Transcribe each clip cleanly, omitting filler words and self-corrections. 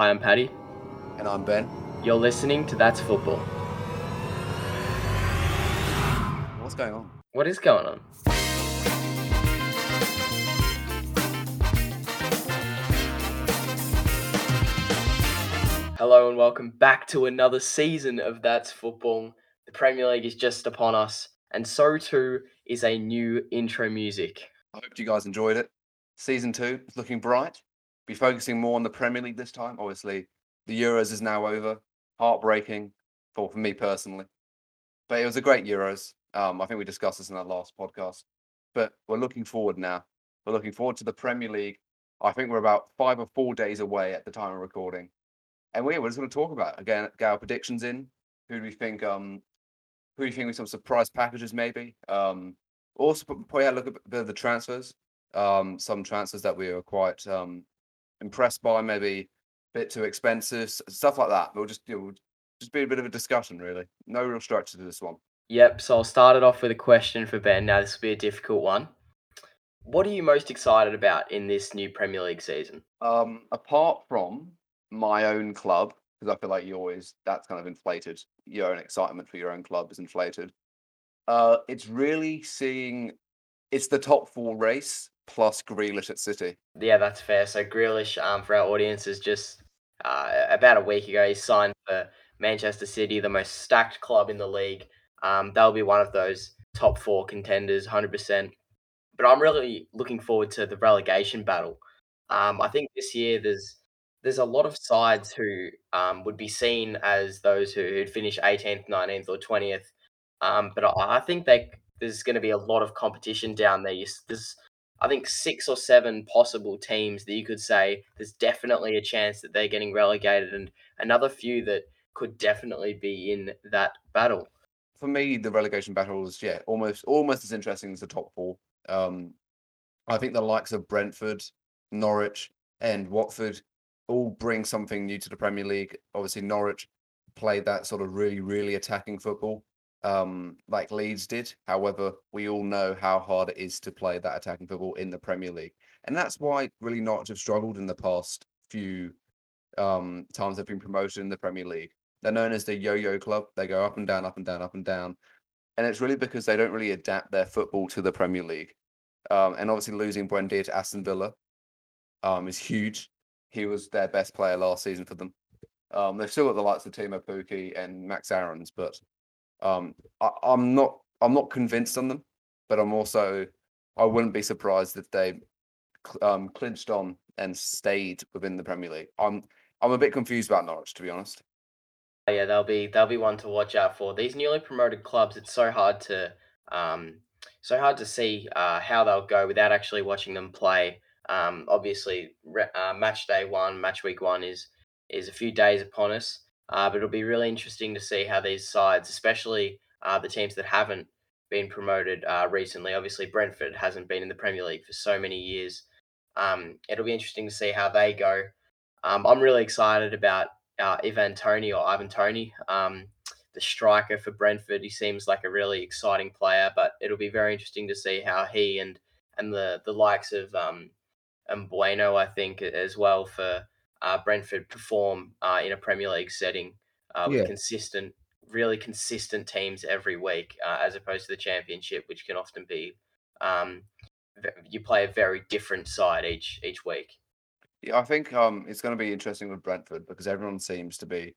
Hi, I'm Paddy. And I'm Ben. You're listening to That's Football. What's going on? What is going on? Hello and welcome back to another season of That's Football. The Premier League is just upon us, and so too is a new intro music. I hope you guys enjoyed it. Season 2 is looking bright. Be focusing more on the Premier League this time. Obviously, the Euros is now over. Heartbreaking for me personally. But it was a great Euros. I think we discussed this in our last podcast. But we're looking forward now. We're looking forward to the Premier League. I think we're about 5 or 4 days away at the time of recording. And we're just going to talk about it. Again, get our predictions in. Who do you think with some surprise packages maybe? Also, probably had a look at a bit of the transfers. Some transfers that we were quite impressed by, maybe a bit too expensive, stuff like that. We'll just, be a bit of a discussion, really. No real structure to this one. Yep, so I'll start it off with a question for Ben. Now, this will be a difficult one. What are you most excited about in this new Premier League season? Apart from my own club, because I feel like that's kind of inflated. Your own excitement for your own club is inflated. It's really seeing... It's the top 4 race plus Grealish at City. Yeah, that's fair. So Grealish, for our audience, is just about a week ago, he signed for Manchester City, the most stacked club in the league. They'll be one of those top 4 contenders, 100%. But I'm really looking forward to the relegation battle. I think this year there's a lot of sides who would be seen as those who'd finish 18th, 19th, or 20th. But I think there's going to be a lot of competition down there. There's, I think, 6 or 7 possible teams that you could say there's definitely a chance that they're getting relegated, and another few that could definitely be in that battle. For me, the relegation battle is almost as interesting as the top 4. I think the likes of Brentford, Norwich, and Watford all bring something new to the Premier League. Obviously, Norwich played that sort of really, really attacking football. Like Leeds did. However, we all know how hard it is to play that attacking football in the Premier League. And that's why really Norwich have struggled in the past few times they've been promoted in the Premier League. They're known as the yo-yo club. They go up and down, up and down, up and down. And it's really because they don't really adapt their football to the Premier League. And obviously losing Buendia to Aston Villa is huge. He was their best player last season for them. They've still got the likes of Timo Pukki and Max Aarons, but I'm not convinced on them, but I wouldn't be surprised if they clinched on and stayed within the Premier League. I'm a bit confused about Norwich, to be honest. Yeah, they'll be one to watch out for. These newly promoted clubs, it's so hard to see how they'll go without actually watching them play. Obviously, match week one is a few days upon us. But it'll be really interesting to see how these sides, especially the teams that haven't been promoted recently. Obviously, Brentford hasn't been in the Premier League for so many years. It'll be interesting to see how they go. I'm really excited about Ivan Toney, the striker for Brentford. He seems like a really exciting player, but it'll be very interesting to see how he and the likes of Bueno, I think, as well for... Brentford perform in a Premier League setting with really consistent teams every week, as opposed to the Championship, which can often be you play a very different side each week. Yeah, I think it's going to be interesting with Brentford because everyone seems to be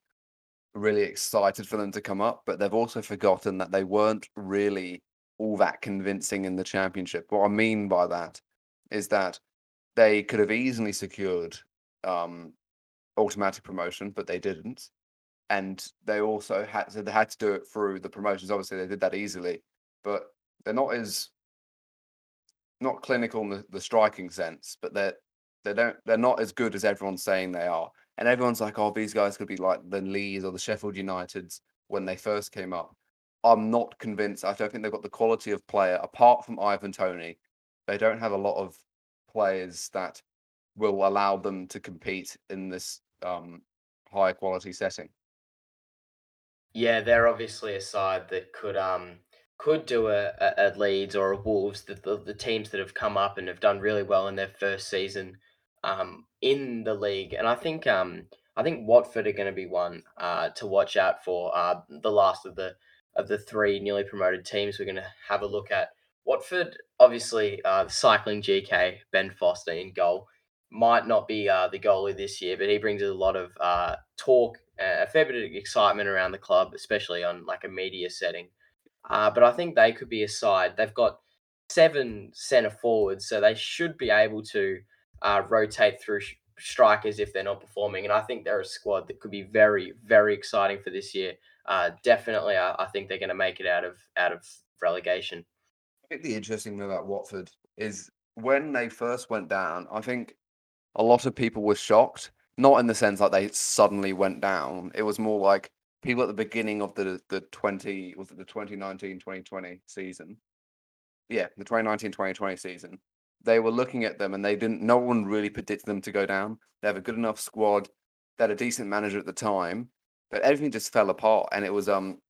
really excited for them to come up, but they've also forgotten that they weren't really all that convincing in the Championship. What I mean by that is that they could have easily secured automatic promotion, but they didn't, and they also had to do it through the promotions. Obviously, they did that easily, but they're not clinical in the striking sense. But they're not as good as everyone's saying they are. And everyone's like, "Oh, these guys could be like the Leeds or the Sheffield Uniteds when they first came up." I'm not convinced. I don't think they've got the quality of player apart from Ivan Toney. They don't have a lot of players that will allow them to compete in this high quality setting. Yeah, they're obviously a side that could do a Leeds or a Wolves, the teams that have come up and have done really well in their first season in the league. And I think I think Watford are going to be one to watch out for. The last of the three newly promoted teams we're going to have a look at. Watford, obviously, cycling GK, Ben Foster in goal, might not be the goalie this year, but he brings a lot of talk, a fair bit of excitement around the club, especially on like a media setting. But I think they could be a side. They've got 7 centre forwards, so they should be able to rotate through strikers if they're not performing. And I think they're a squad that could be very, very exciting for this year. Definitely, I think they're going to make it out of relegation. I think the interesting thing about Watford is when they first went down, I think a lot of people were shocked. Not in the sense like they suddenly went down. It was more like people at the beginning of the 2019-2020 season. Yeah, the 2019-2020 season. They were looking at them and no one really predicted them to go down. They have a good enough squad. They had a decent manager at the time, but everything just fell apart. And it was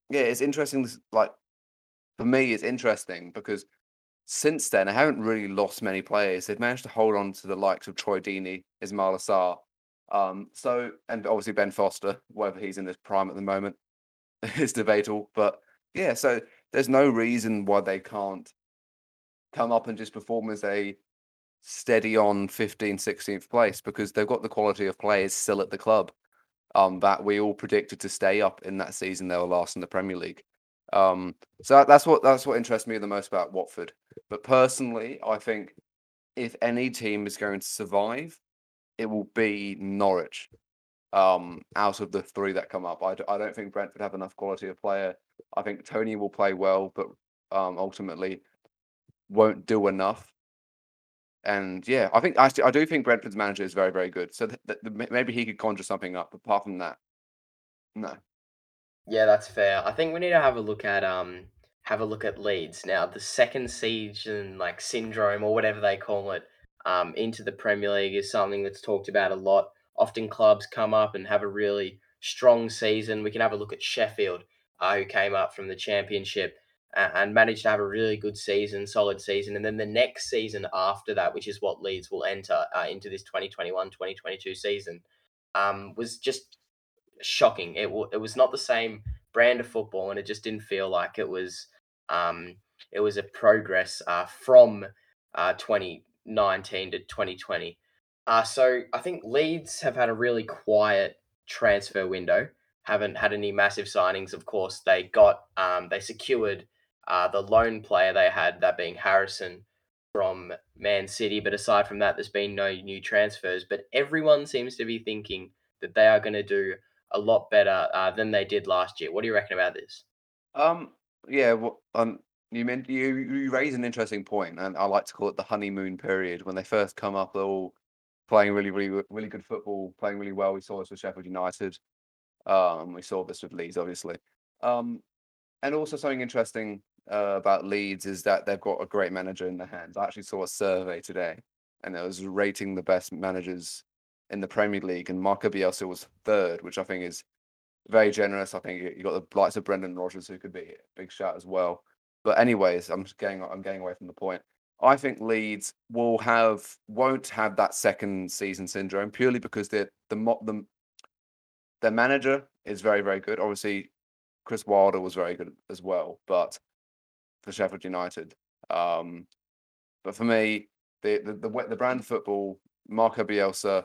it's interesting. Like for me, it's interesting because since then I haven't really lost many players. They've managed to hold on to the likes of Troy Deeney, Ismail Assar, and obviously Ben Foster, whether he's in his prime at the moment, is debatable. But yeah, so there's no reason why they can't come up and just perform as a steady on 15th, 16th place because they've got the quality of players still at the club that we all predicted to stay up in that season they were last in the Premier League. So that's what interests me the most about Watford. But personally, I think if any team is going to survive, it will be Norwich out of the 3 that come up. I don't think Brentford have enough quality of player. I think Toney will play well, but ultimately won't do enough. And yeah, I think I do think Brentford's manager is very, very good. So maybe he could conjure something up. But apart from that, no. Yeah, that's fair. I think we need to have a look at Leeds now. The second season like syndrome or whatever they call it into the Premier League is something that's talked about a lot. Often clubs come up and have a really strong season. We can have a look at Sheffield, who came up from the Championship and managed to have a really good season, solid season. And then the next season after that, which is what Leeds will enter into this 2021-2022 season, was just shocking. It was not the same brand of football, and it just didn't feel like it was a progress from 2019 to 2020. So I think Leeds have had a really quiet transfer window. Haven't had any massive signings. Of course, they secured the lone player they had, that being Harrison from Man City. But aside from that, there's been no new transfers. But everyone seems to be thinking that they are going to do a lot better than they did last year. What do you reckon about this? Yeah. Well, you raise an interesting point, and I like to call it the honeymoon period. When they first come up, they're all playing really, really, really good football, playing really well. We saw this with Sheffield United. We saw this with Leeds, obviously. And also something interesting about Leeds is that they've got a great manager in their hands. I actually saw a survey today, and it was rating the best managers in the Premier League, and Marco Bielsa was 3rd, which I think is very generous. I think you got the likes of Brendan Rodgers, who could be a big shout as well. But anyways, I'm getting away from the point. I think Leeds won't have that second season syndrome purely because their manager is very, very good. Obviously, Chris Wilder was very good as well, but for Sheffield United. But for me, the brand of football, Marco Bielsa,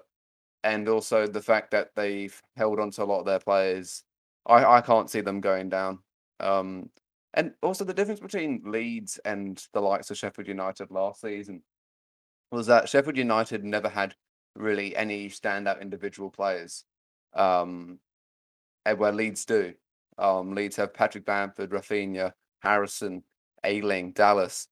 and also the fact that they've held on to a lot of their players, I can't see them going down. And also the difference between Leeds and the likes of Sheffield United last season was that Sheffield United never had really any standout individual players. Where Leeds do. Leeds have Patrick Bamford, Raphinha, Harrison, Ayling, Dallas.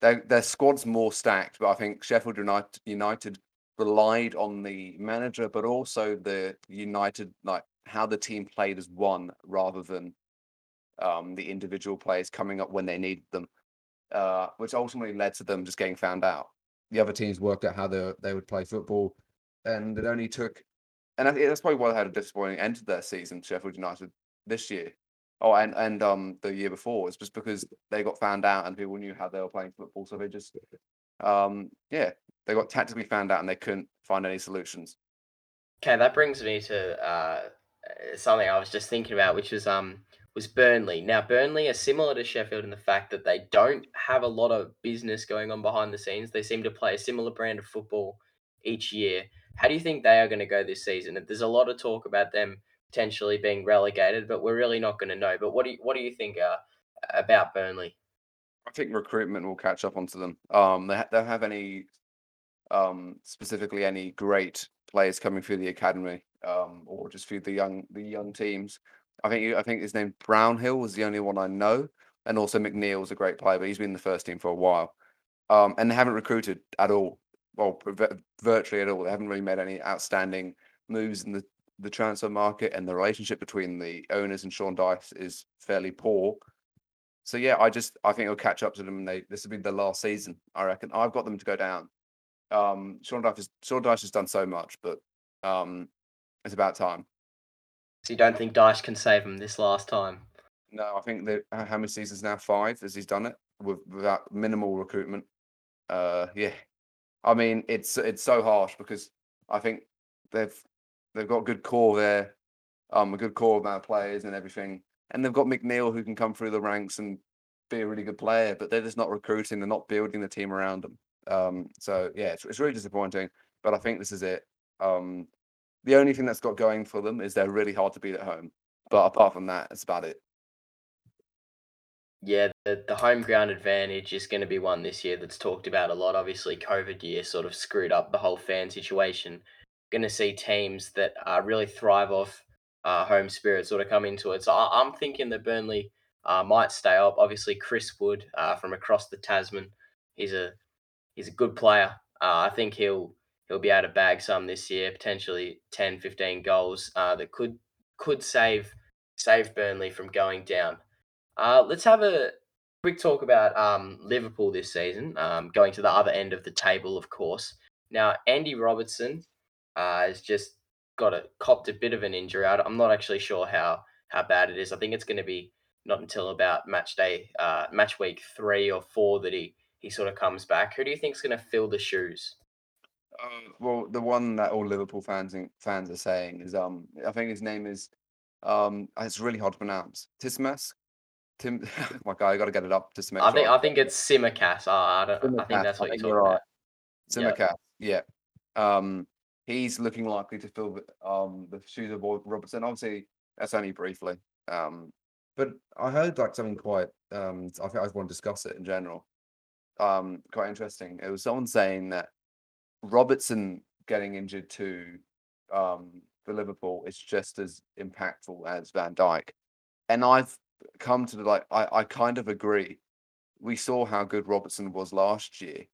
Their squad's more stacked, but I think Sheffield United relied on the manager, but also the United, like how the team played as one rather than the individual players coming up when they needed them, which ultimately led to them just getting found out. The other teams worked out how they would play football, and it only took. And I think that's probably why they had a disappointing end to their season, Sheffield United, this year. Oh, and the year before. It's just because they got found out and people knew how they were playing football. So they just, they got tactically found out and they couldn't find any solutions. Okay, that brings me to something I was just thinking about, which was Burnley. Now, Burnley are similar to Sheffield in the fact that they don't have a lot of business going on behind the scenes. They seem to play a similar brand of football each year. How do you think they are going to go this season? There's a lot of talk about them potentially being relegated, but we're really not going to know. But what do you think about Burnley? I think recruitment will catch up onto them. They don't have any specifically any great players coming through the academy or just through the young teams. I think his name Brownhill was the only one I know, and also McNeil was a great player, but he's been in the first team for a while. And they haven't recruited at all, well, virtually at all. They haven't really made any outstanding moves in the transfer market, and the relationship between the owners and Sean Dyche is fairly poor. So yeah, I think it'll catch up to them, and this will be the last season, I reckon. I've got them to go down. Sean Dyche has done so much, but it's about time. So you don't think Dyche can save him this last time? No, I think that how many seasons now? 5 as he's done it without minimal recruitment. Yeah, I mean it's so harsh because I think they've got a good core there, a good core amount of players and everything, and they've got McNeil who can come through the ranks and be a really good player, but they're just not recruiting. They're not building the team around them. So yeah, it's really disappointing. But I think this is it. The only thing that's got going for them is they're really hard to beat at home. But apart from that, that's about it. Yeah, the home ground advantage is going to be one this year that's talked about a lot. Obviously, COVID year sort of screwed up the whole fan situation. Going to see teams that really thrive off home spirit sort of come into it. So I'm thinking that Burnley might stay up. Obviously, Chris Wood from across the Tasman, he's a good player. I think he'll be able to bag some this year, potentially 10, 15 goals that could save Burnley from going down. Let's have a quick talk about Liverpool this season, going to the other end of the table, of course. Now, Andy Robertson has just copped a bit of an injury. I'm not actually sure how bad it is. I think it's going to be not until about match week 3 or 4 that he sort of comes back. Who do you think is going to fill the shoes? Well, the one that all Liverpool fans are saying is I think his name is it's really hard to pronounce. Tsimikas. My God, I got to get it up. Tsimikas. I think it's Tsimikas. I think that's what you're talking about. Tsimikas. Yep. Yeah. He's looking likely to fill the shoes of Robertson. Obviously, that's only briefly. But I heard like something quite. I think I just want to discuss it in general. Quite interesting. It was someone saying that Robertson getting injured too for Liverpool is just as impactful as Van Dijk. And I've come to I kind of agree. We saw how good Robertson was last year.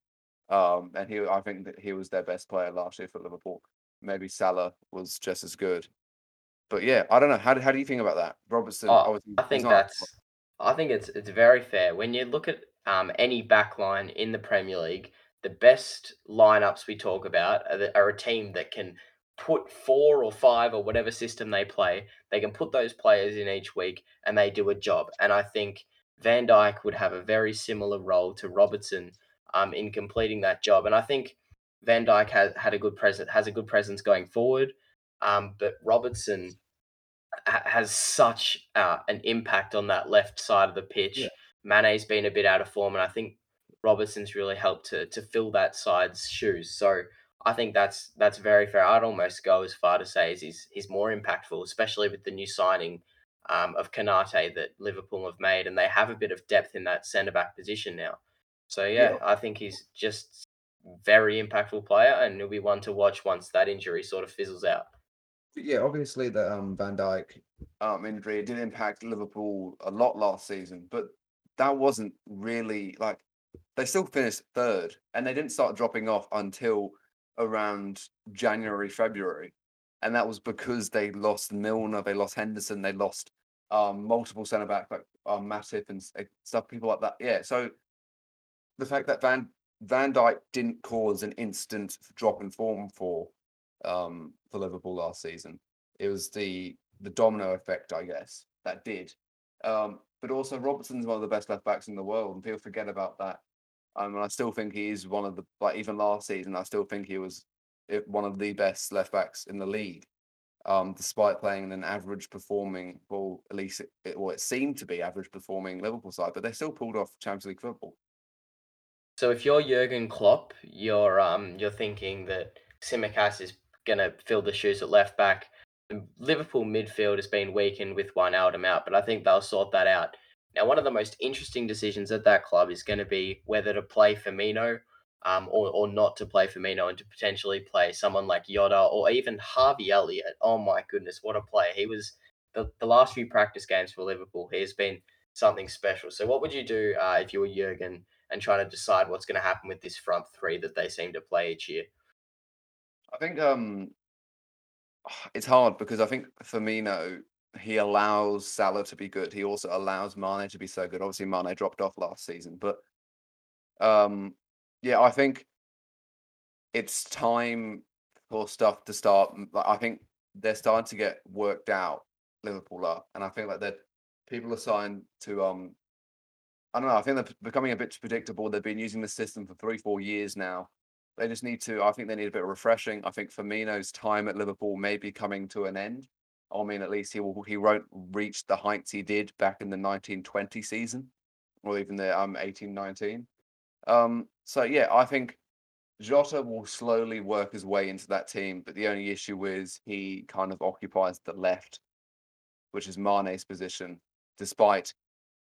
And I think that he was their best player last year for Liverpool. Maybe Salah was just as good. But yeah, I don't know. How do you think about that? Robertson, I think it's very fair. When you look at any back line in the Premier League, the best lineups we talk about are a team that can put 4 or 5 or whatever system they play. They can put those players in each week and they do a job. And I think Van Dijk would have a very similar role to Robertson in completing that job. And I think Van Dijk has a good presence going forward. But Robertson has such an impact on that left side of the pitch. Yeah. Mane's been a bit out of form, and I think Robertson's really helped to fill that side's shoes. So I think that's very fair. I'd almost go as far to say he's more impactful, especially with the new signing of Konate that Liverpool have made, and they have a bit of depth in that centre-back position now. So, yeah, I think he's just very impactful player, and he'll be one to watch once that injury sort of fizzles out. Yeah, obviously the Van Dijk injury did impact Liverpool a lot last season, but that wasn't really like... They still finished third, and they didn't start dropping off until around January, February. And that was because they lost Milner, they lost Henderson, they lost multiple centre-backs like Matip and stuff, people like that. Yeah, so the fact that Van Dijk didn't cause an instant drop in form for Liverpool last season, it was the domino effect, I guess, that did. But also Robertson's one of the best left-backs in the world, and people forget about that. And I still think he is one of the, even last season, I still think he was one of the best left backs in the league, despite playing in an average performing, well, at least it seemed to be average performing Liverpool side, but they still pulled off Champions League football. So if you're Jurgen Klopp, you're thinking that Tsimikas is going to fill the shoes at left back. The Liverpool midfield has been weakened with Wijnaldum out, but I think they'll sort that out. Now, one of the most interesting decisions at that club is going to be whether to play Firmino or not to play Firmino, and to potentially play someone like Jota or even Harvey Elliott. Oh my goodness, what a player. He was the last few practice games for Liverpool. He has been something special. So what would you do if you were Jurgen and trying to decide what's going to happen with this front three that they seem to play each year? I think it's hard because I think Firmino, he allows Salah to be good. He also allows Mane to be so good. Obviously, Mane dropped off last season. But, I think it's time for stuff to start. Like, I think they're starting to get worked out, Liverpool are. And I think people are starting to... I think they're becoming a bit predictable. They've been using the system for 3-4 years now. They just need to... I think they need a bit of refreshing. I think Firmino's time at Liverpool may be coming to an end. I mean, at least he won't reach the heights he did back in the 1920 season, or even the 1819. I think Jota will slowly work his way into that team, but the only issue is he kind of occupies the left, which is Mane's position, despite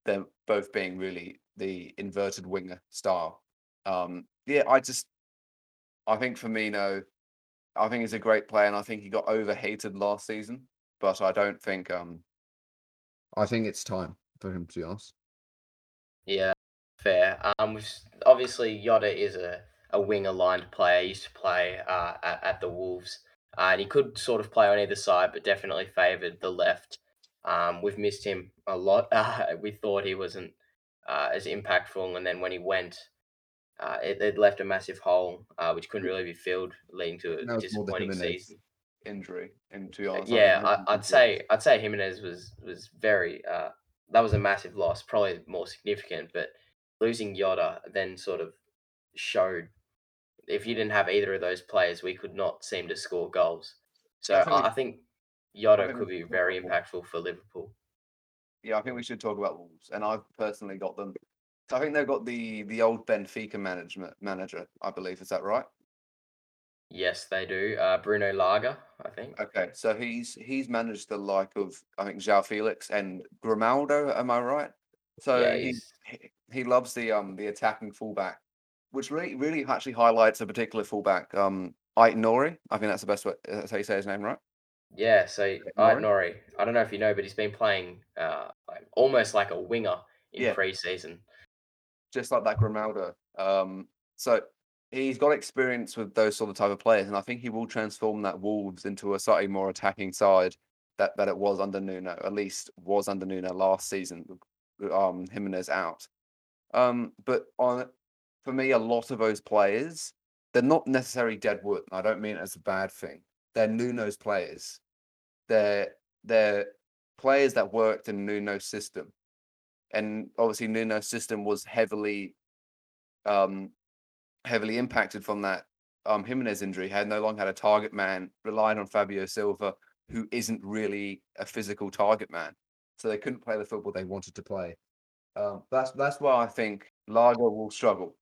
them both being really the inverted winger style. I think Firmino, I think he's a great player, and I think he got overhated last season. But I don't think... I think it's time for him to be honest. Yeah, fair. Obviously, Jota is a wing-aligned player. He used to play at the Wolves. And he could sort of play on either side, but definitely favoured the left. We've missed him a lot. We thought he wasn't as impactful. And then when he went, it left a massive hole, which couldn't really be filled, leading to a disappointing season. Injury into our I'd say Jimenez was very that was a massive loss, probably more significant, but losing Jota then sort of showed if you didn't have either of those players, we could not seem to score goals. So I think Jota could be very impactful for Liverpool. Yeah, I think we should talk about Wolves, and I've personally got them. So I think they've got the old Benfica manager, I believe. Is that right? Yes, they do. Bruno Laga, I think. Okay, so he's managed the like of, I think, João Felix and Grimaldo, am I right? So yeah, he loves the attacking fullback, which really, really actually highlights a particular fullback, Ait Nori. I think that's the best way, that's how you say his name, right? Yeah, so Ait Nori. I don't know if you know, but he's been playing almost like a winger in pre-season. Just like that Grimaldo. So... he's got experience with those sort of type of players, and I think he will transform that Wolves into a slightly more attacking side that it was under Nuno, at least was under Nuno last season, Jimenez out. For me, a lot of those players, they're not necessarily dead wood, and I don't mean it as a bad thing. They're Nuno's players. They're players that worked in Nuno's system. And obviously Nuno's system was heavily impacted from that Jimenez injury. Had no longer had a target man, relied on Fabio Silva, who isn't really a physical target man. So they couldn't play the football they wanted to play. That's why I think Laga will struggle.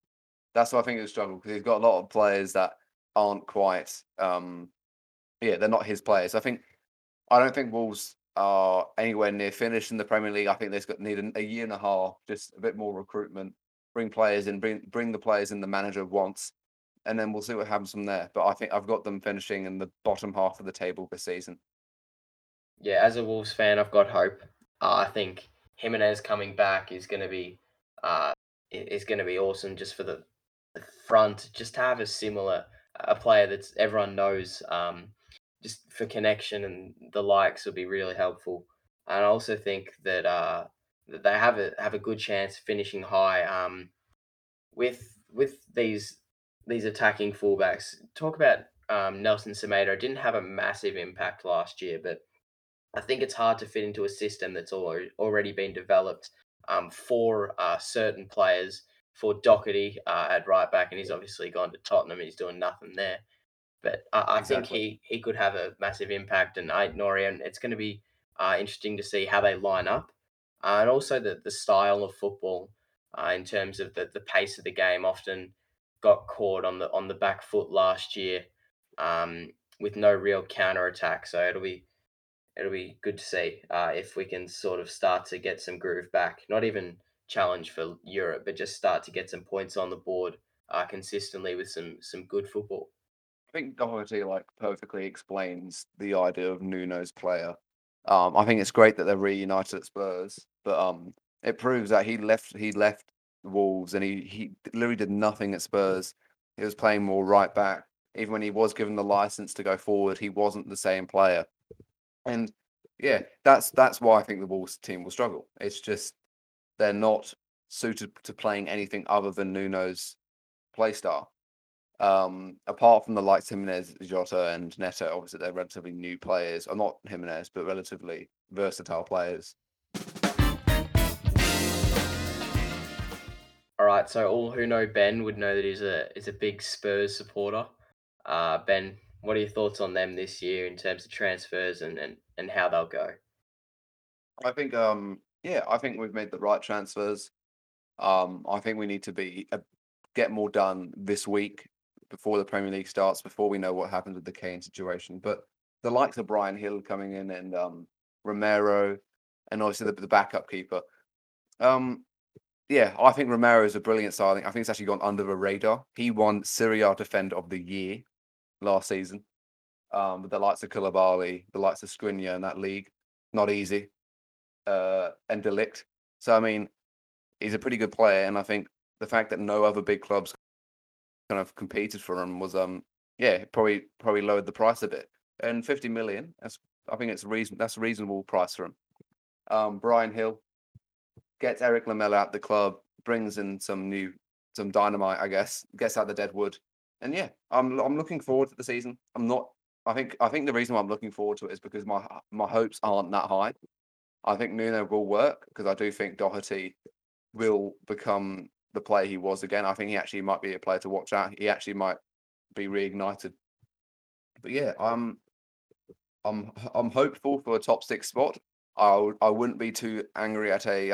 That's why I think he'll struggle, because he's got a lot of players that aren't quite... they're not his players. I don't think Wolves are anywhere near finished in the Premier League. I think they've need a year and a half, just a bit more recruitment. Bring players in, bring the players in the manager wants, and then we'll see what happens from there. But I think I've got them finishing in the bottom half of the table this season. Yeah, as a Wolves fan, I've got hope. I think Jimenez coming back is going to be awesome, just for the front, just to have a similar player that everyone knows, just for connection and the likes would be really helpful. And I also think that. They have a good chance of finishing high with these attacking fullbacks. Talk about Nelson Semedo. Didn't have a massive impact last year, but I think it's hard to fit into a system that's already been developed for certain players. For Doherty at right back, and he's obviously gone to Tottenham. He's doing nothing there. But I think he could have a massive impact, and Ait Nouri, and it's going to be interesting to see how they line up, and also the style of football in terms of the pace of the game. Often got caught on the back foot last year with no real counter attack. So it'll be good to see if we can sort of start to get some groove back. Not even challenge for Europe, but just start to get some points on the board consistently with some good football. I think Doherty perfectly explains the idea of Nuno's player. I think it's great that they're reunited at Spurs, but it proves that he left Wolves and he literally did nothing at Spurs. He was playing more right back. Even when he was given the license to go forward, he wasn't the same player. And yeah, that's why I think the Wolves team will struggle. It's just they're not suited to playing anything other than Nuno's play style. Apart from the likes of Jimenez, Jota, and Neto, obviously they're relatively new players, or not Jimenez, but relatively versatile players. All right, so all who know Ben would know that he's a big Spurs supporter. Ben, what are your thoughts on them this year in terms of transfers and how they'll go? I think we've made the right transfers. I think we need to get more done this week before the Premier League starts, before we know what happens with the Kane situation. But the likes of Brian Hill coming in and Romero, and obviously the backup keeper. Yeah, I think Romero is a brilliant signing. I think it's actually gone under the radar. He won Serie A Defender of the Year last season. With the likes of Koulibaly, the likes of Skriniar in that league. Not easy. And De Ligt. So, I mean, he's a pretty good player. And I think the fact that no other big clubs kind of competed for him was, probably lowered the price a bit. And 50 million, that's a reasonable price for him. Brian Hill gets Eric Lamela out the club, brings in some dynamite, I guess, gets out the dead wood. And yeah, I'm looking forward to the season. I think the reason why I'm looking forward to it is because my hopes aren't that high. I think Nuno will work, because I do think Doherty will become the player he was again. I think he actually might be a player to watch out. He actually might be reignited. But yeah, I'm hopeful for a top six spot. I wouldn't be too angry at a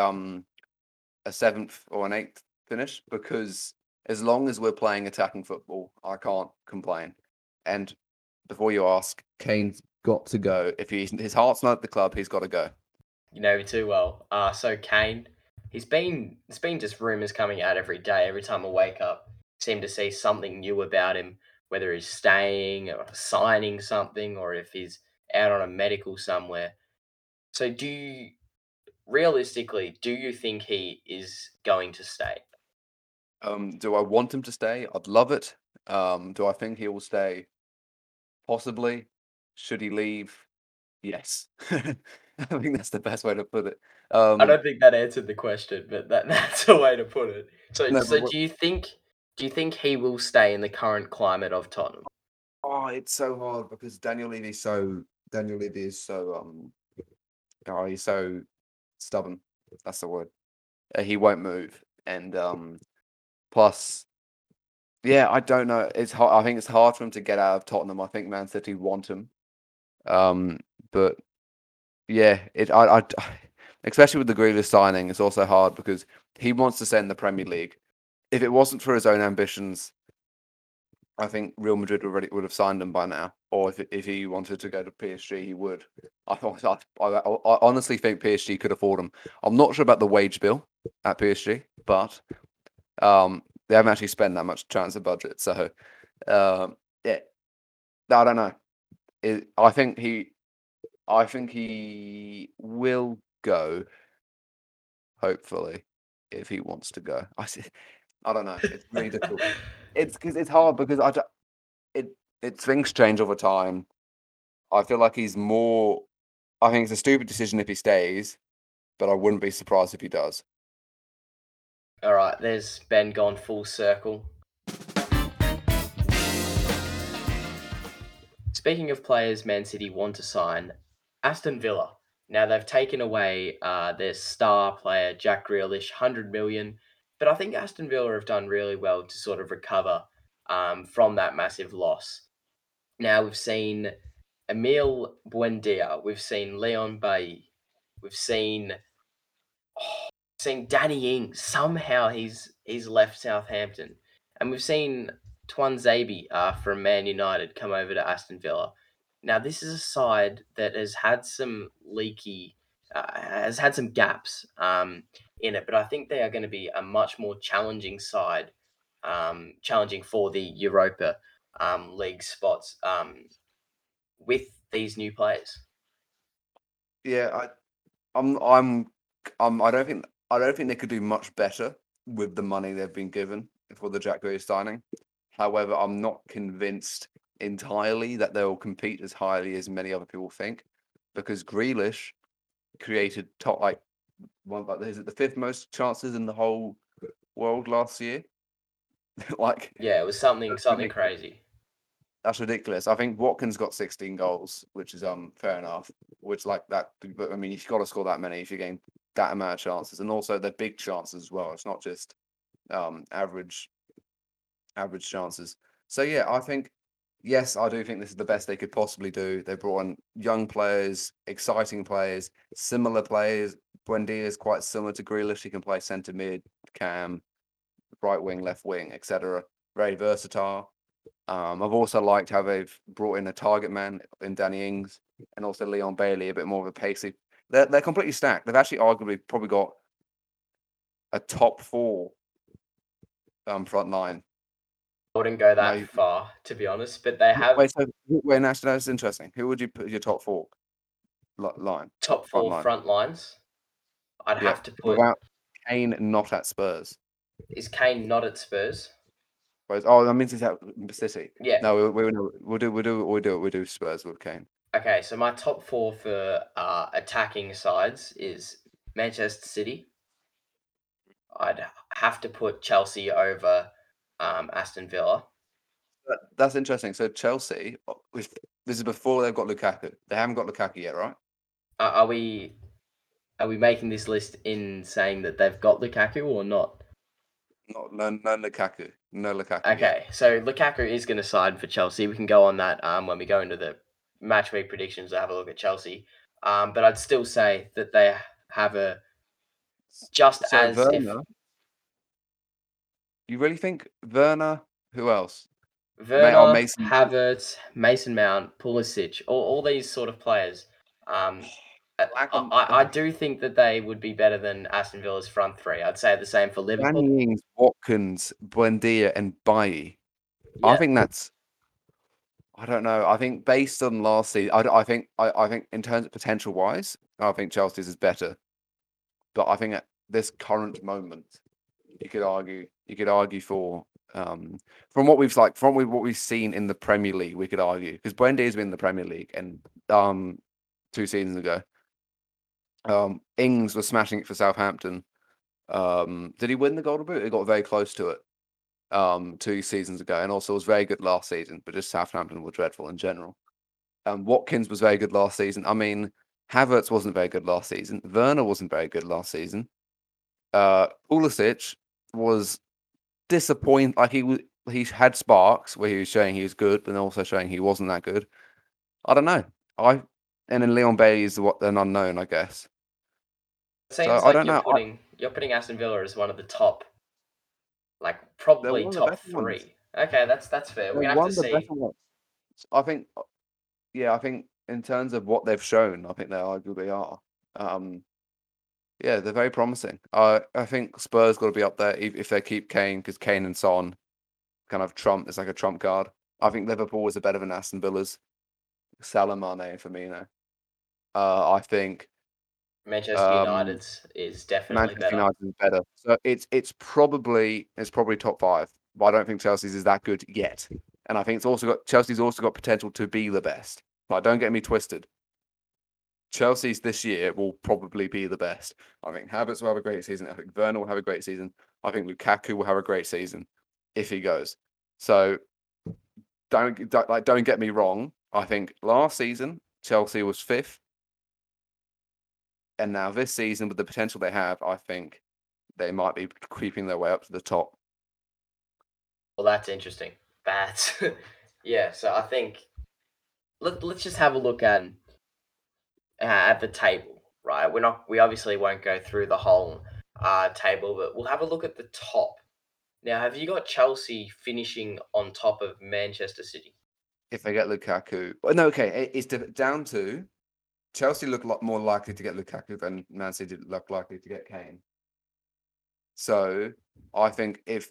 seventh or an eighth finish, because as long as we're playing attacking football, I can't complain. And before you ask, Kane's got to go. If his heart's not at the club, he's got to go. You know me too well. So Kane, it's been just rumours coming out every day. Every time I wake up, seem to see something new about him, whether he's staying or signing something, or if he's out on a medical somewhere. So do you think he is going to stay? Do I want him to stay? I'd love it. Do I think he will stay? Possibly. Should he leave? Yes. I think that's the best way to put it. I don't think that answered the question, but that's a way to put it. Do you think he will stay in the current climate of Tottenham? Oh, it's so hard, because Daniel Levy is so he's so stubborn. That's the word. He won't move, and plus, yeah, I don't know. It's hard. I think it's hard for him to get out of Tottenham. I think Man City want him, but yeah, especially with the Grealish signing, it's also hard because he wants to stay in the Premier League. If it wasn't for his own ambitions, I think Real Madrid would have signed him by now, or if he wanted to go to PSG, he would. I honestly think PSG could afford him. I'm not sure about the wage bill at PSG, but they haven't actually spent that much transfer budget. So, yeah, I don't know. I think he will go. Hopefully, if he wants to go, I don't know. It's really difficult. It's hard because things change over time. I feel like he's more. I think it's a stupid decision if he stays, but I wouldn't be surprised if he does. All right, there's Ben gone full circle. Speaking of players Man City want to sign, Aston Villa. Now they've taken away their star player Jack Grealish, 100 million. But I think Aston Villa have done really well to sort of recover from that massive loss. Now we've seen Emil Buendia, we've seen Leon Bailly, we've seen Danny Ings. Somehow he's left Southampton, and we've seen Twanzebe from Man United come over to Aston Villa. Now this is a side that has had some gaps in it, but I think they are going to be a much more challenging side, challenging for the Europa League spots with these new players. Yeah, I don't think they could do much better with the money they've been given for the Jack Grealish signing. However, I'm not convinced entirely that they'll compete as highly as many other people think, because Grealish created the fifth most chances in the whole world last year. It was something crazy. That's ridiculous. I think Watkins got 16 goals, which is fair enough. Which that, but I mean, you've got to score that many if you're getting that amount of chances, and also they're big chances as well. It's not just average chances. So yeah, I think I do think this is the best they could possibly do. They brought on young players, exciting players, similar players. Buendia is quite similar to Grealish. He can play centre mid, cam, right wing, left wing, etc. Very versatile. I've also liked how they've brought in a target man in Danny Ings, and also Leon Bailey, a bit more of a pacey. They're completely stacked. They've actually arguably probably got a top four front line. I wouldn't go that far, to be honest, but they have... Wait, so that's interesting. Who would you put your top four line? Top four front lines? I'd have to put... Without Kane not at Spurs. Is Kane not at Spurs? Oh, that means it's at City. Yeah. No, we'll do Spurs with Kane. Okay, so my top four for attacking sides is Manchester City. I'd have to put Chelsea over Aston Villa. That's interesting. So Chelsea, this is before they've got Lukaku. They haven't got Lukaku yet, right? Are we making this list in saying that they've got Lukaku or not? No Lukaku. Okay, so Lukaku is going to sign for Chelsea. We can go on that when we go into the match week predictions to have a look at Chelsea. But I'd still say that they have a Werner, you really think Werner? Who else? Werner, Havertz, Mason Mount, Pulisic, all these sort of players. I do think that they would be better than Aston Villa's front three. I'd say the same for Liverpool. Danny Ings, Watkins, Buendia and Bailly. Yeah. I think that's... I don't know. I think based on last season, I think in terms of potential-wise, I think Chelsea's is better. But I think at this current moment, you could argue for... from what we've seen in the Premier League, we could argue. Because Buendia's been in the Premier League and 2 seasons ago. Ings was smashing it for Southampton. Did he win the Golden Boot? He got very close to it 2 seasons ago, and also was very good last season, but just Southampton were dreadful in general. Watkins was very good last season. I mean, Havertz wasn't very good last season. Werner wasn't very good last season. Pulisic was disappointing. Like he had sparks where he was showing he was good, but also showing he wasn't that good. I don't know. And then Leon Bailey is an unknown, I guess. Seems so, like I don't know. You're putting Aston Villa as one of the top, probably top three. Ones. Okay, that's fair. We're going to have to see. I think in terms of what they've shown, I think they arguably are. They're very promising. I think Spurs got to be up there if they keep Kane, because Kane and Son kind of trump. It's like a trump card. I think Liverpool is better than Aston Villa's. Salah, Mane and Firmino. I think Manchester United is definitely better. Manchester United is better. So it's probably top five. But I don't think Chelsea's is that good yet. And I think it's also got Chelsea's also got potential to be the best. Like, don't get me twisted. Chelsea's this year will probably be the best. I think Havertz will have a great season. I think Werner will have a great season. I think Lukaku will have a great season if he goes. So don't get me wrong. I think last season, Chelsea was 5th. And now this season, with the potential they have, I think they might be creeping their way up to the top. Well, that's interesting. So I think let's just have a look at the table, right? We obviously won't go through the whole table, but we'll have a look at the top. Now, have you got Chelsea finishing on top of Manchester City? If they get Lukaku, no, okay, it's down to Chelsea look a lot more likely to get Lukaku than Man City look likely to get Kane. So I think if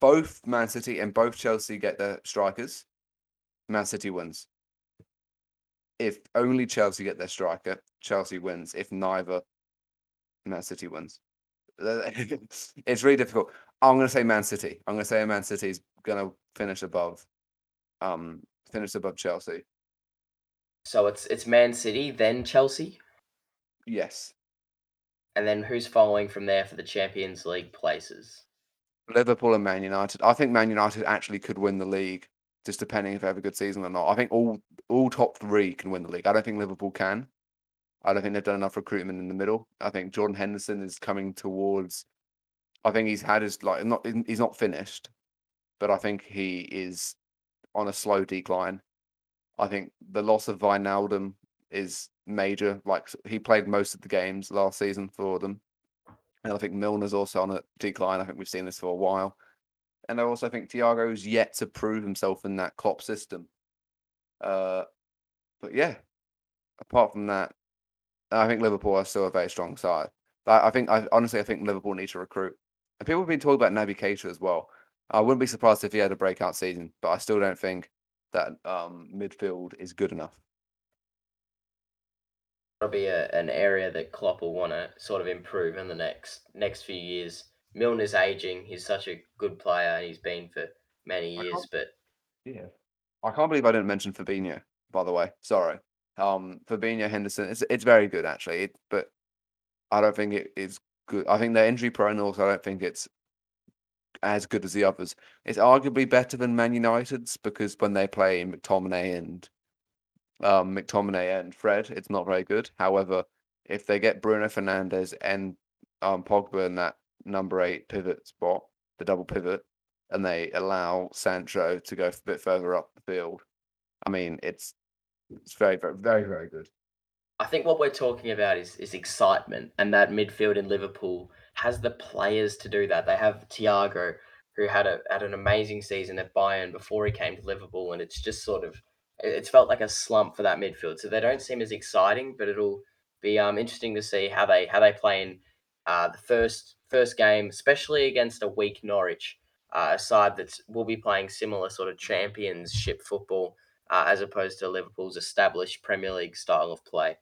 both Man City and both Chelsea get their strikers, Man City wins. If only Chelsea get their striker, Chelsea wins. If neither, Man City wins. It's really difficult. I'm going to say Man City. I'm going to say Man City is going to finish above Chelsea. So it's Man City, then Chelsea? Yes. And then who's following from there for the Champions League places? Liverpool and Man United. I think Man United actually could win the league, just depending if they have a good season or not. I think all top three can win the league. I don't think Liverpool can. I don't think they've done enough recruitment in the middle. I think Jordan Henderson is coming towards... I think he's had his... he's not finished, but I think he is on a slow decline. I think the loss of Wijnaldum is major. He played most of the games last season for them. And I think Milner's also on a decline. I think we've seen this for a while. And I also think Thiago's yet to prove himself in that Klopp system. But yeah, apart from that, I think Liverpool are still a very strong side. I think Liverpool need to recruit. And people have been talking about Naby Keita as well. I wouldn't be surprised if he had a breakout season, but I still don't think that midfield is good enough. That'll be an area that Klopp will want to sort of improve in the next few years. Milner's aging. He's such a good player, and he's been for many years. I can't believe I didn't mention Fabinho, by the way. Sorry. Fabinho, Henderson. It's very good, actually. But I don't think it is good. I think they're injury prone. Also, I don't think it's as good as the others. It's arguably better than Man United's, because when they play McTominay and Fred, it's not very good. However, if they get Bruno Fernandes and Pogba in that number 8 pivot spot, the double pivot, and they allow Sancho to go a bit further up the field, I mean, it's very, very, very, very good. I think what we're talking about is excitement, and that midfield in Liverpool has the players to do that. They have Thiago, who had an amazing season at Bayern before he came to Liverpool, and it's just sort of, it's felt like a slump for that midfield. So they don't seem as exciting, but it'll be interesting to see how they play in the first game, especially against a weak Norwich, a side that will be playing similar sort of championship football as opposed to Liverpool's established Premier League style of play.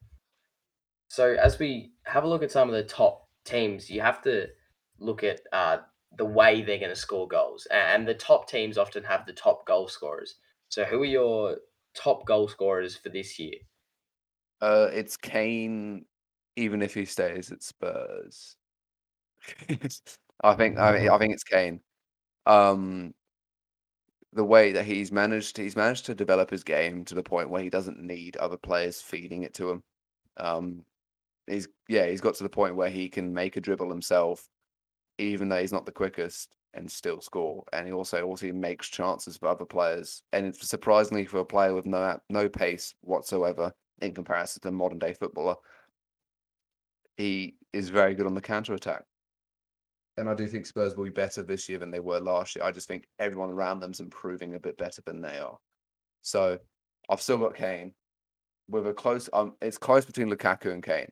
So as we have a look at some of the top teams, you have to look at the way they're going to score goals. And the top teams often have the top goal scorers. So who are your top goal scorers for this year? It's Kane, even if he stays at Spurs. I think it's Kane. The way that he's managed to develop his game to the point where he doesn't need other players feeding it to him. He's got to the point where he can make a dribble himself, even though he's not the quickest, and still score. And he also makes chances for other players. And it's surprisingly for a player with no pace whatsoever in comparison to a modern day footballer, he is very good on the counter attack. And I do think Spurs will be better this year than they were last year. I just think everyone around them's improving a bit better than they are. So I've still got Kane. With a close, it's close between Lukaku and Kane,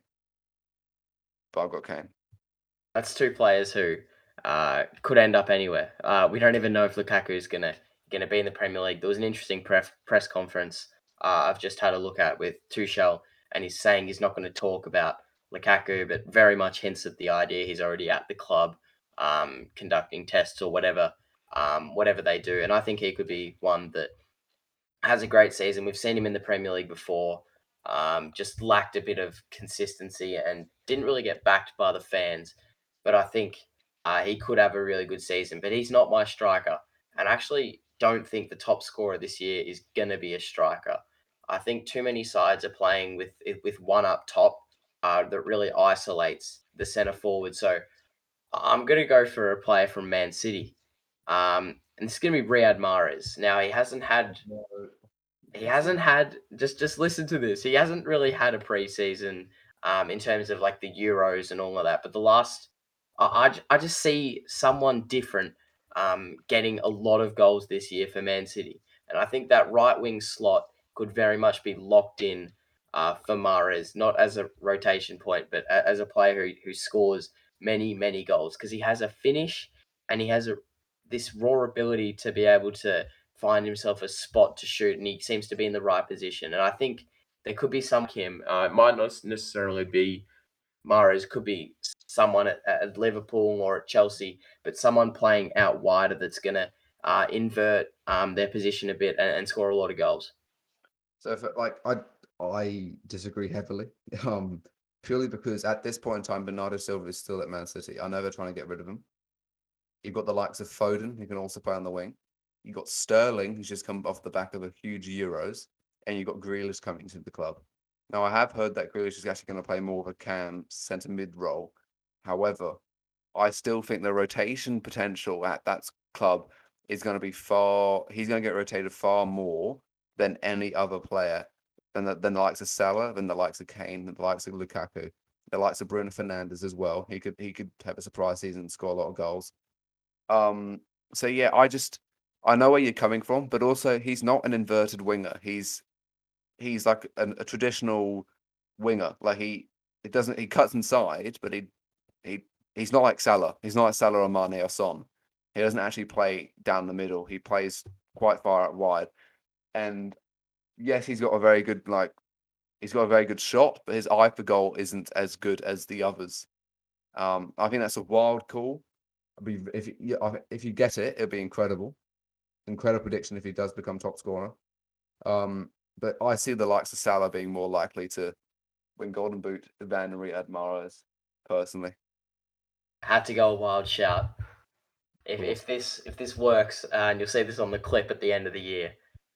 but I've got Kane. That's two players who could end up anywhere. We don't even know if Lukaku is gonna be in the Premier League. There was an interesting press conference I've just had a look at with Tuchel, and he's saying he's not going to talk about Lukaku, but very much hints at the idea he's already at the club, conducting tests or whatever they do. And I think he could be one that has a great season. We've seen him in the Premier League before, just lacked a bit of consistency and didn't really get backed by the fans. But I think he could have a really good season, but he's not my striker. And I actually don't think the top scorer this year is going to be a striker. I think too many sides are playing with one up top that really isolates the centre forward. So I'm going to go for a player from Man City. And it's going to be Riyad Mahrez. Now, he hasn't had He hasn't had, just listen to this. He hasn't really had a preseason in terms of like the Euros and all of that. But the last, I just see someone different getting a lot of goals this year for Man City. And I think that right wing slot could very much be locked in for Mahrez, not as a rotation point, but as a player who scores many, many goals, because he has a finish and he has this raw ability to be able to find himself a spot to shoot, and he seems to be in the right position. And I think there could be some Kim. It might not necessarily be Mahrez, could be someone at Liverpool or at Chelsea, but someone playing out wider that's going to invert their position a bit and score a lot of goals. So if I disagree heavily, purely because at this point in time, Bernardo Silva is still at Man City. I know they're trying to get rid of him. You've got the likes of Foden, who can also play on the wing. You've got Sterling, who's just come off the back of a huge Euros. And you've got Grealish coming to the club. Now, I have heard that Grealish is actually going to play more of a cam centre-mid role. However, I still think the rotation potential at that club is going to be far... He's going to get rotated far more than any other player, than the likes of Salah, than the likes of Kane, than the likes of Lukaku, the likes of Bruno Fernandes as well. He could have a surprise season and score a lot of goals. So, yeah, I know where you're coming from, but also he's not an inverted winger. He's like a traditional winger. Like he cuts inside, but he's not like Salah. He's not like Salah or Mane or Son. He doesn't actually play down the middle. He plays quite far out wide. And yes, he's got a very good shot, but his eye for goal isn't as good as the others. I think that's a wild call. If you get it, it'll be incredible. Incredible prediction if he does become top scorer. But I see the likes of Salah being more likely to win Golden Boot than Riyad Mahrez, personally. Had to go a wild shout. If this works, and you'll see this on the clip at the end of the year,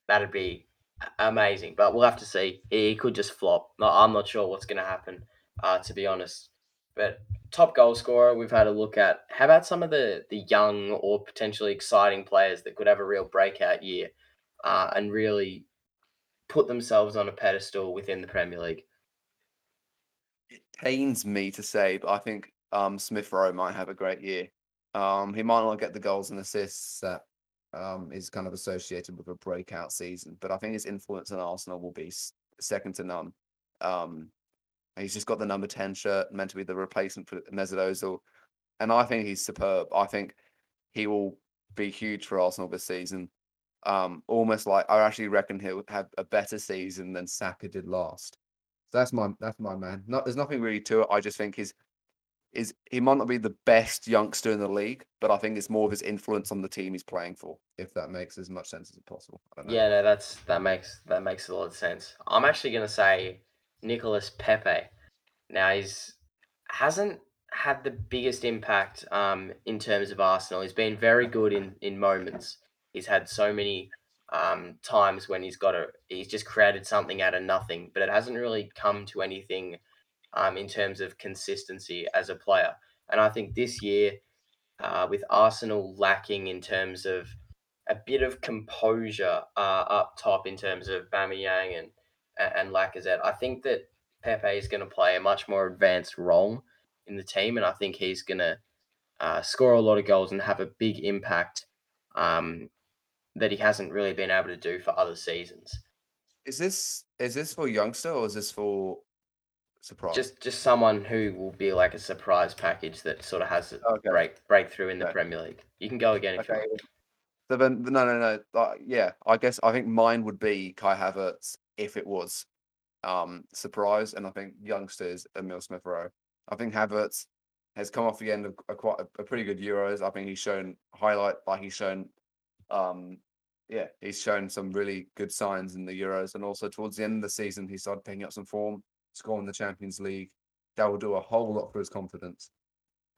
that'd be amazing. But we'll have to see. He could just flop. I'm not sure what's going to happen, to be honest. But top goal scorer, we've had a look at. How about some of the young or potentially exciting players that could have a real breakout year and really put themselves on a pedestal within the Premier League? It pains me to say, but I think Smith Rowe might have a great year. He might not get the goals and assists that is kind of associated with a breakout season, but I think his influence on Arsenal will be second to none. He's just got the number 10 shirt, meant to be the replacement for Mesut Ozil. And I think he's superb. I think he will be huge for Arsenal this season. I actually reckon he'll have a better season than Saka did last. So that's my man. There's nothing really to it. I just think he might not be the best youngster in the league, but I think it's more of his influence on the team he's playing for, if that makes as much sense as possible. I don't know. Yeah, no, that makes a lot of sense. I'm actually going to say Nicolas Pepe. Now, hasn't had the biggest impact in terms of Arsenal. He's been very good in moments. He's had so many times when he's just created something out of nothing, but it hasn't really come to anything in terms of consistency as a player. And I think this year, with Arsenal lacking in terms of a bit of composure up top in terms of Aubameyang and Lacazette, I think that Pepe is going to play a much more advanced role in the team, and I think he's going to score a lot of goals and have a big impact that he hasn't really been able to do for other seasons. Is this for youngster or is this for surprise? Just someone who will be like a surprise package that sort of has a breakthrough in the Premier League. You can go again if you want. So then, no. I think mine would be Kai Havertz, if it was surprise, and I think youngsters Emil Smith-Rowe. I think Havertz has come off the end of a pretty good Euros. I think he's shown he's shown some really good signs in the Euros, and also towards the end of the season he started picking up some form, scoring the Champions League. That will do a whole lot for his confidence.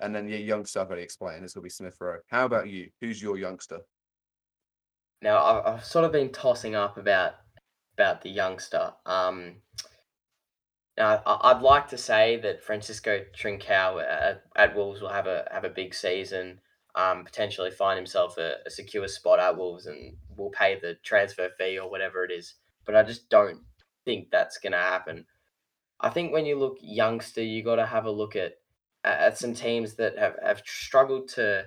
And then your youngster, I've already explained, it's going to be Smith-Rowe. How about you? Who's your youngster? Now, I've sort of been tossing up about the youngster. Now, I'd like to say that Francisco Trincao at Wolves will have a big season, potentially find himself a secure spot at Wolves, and will pay the transfer fee or whatever it is but I just don't think that's going to happen. I think when you look youngster, you got to have a look at some teams that have struggled to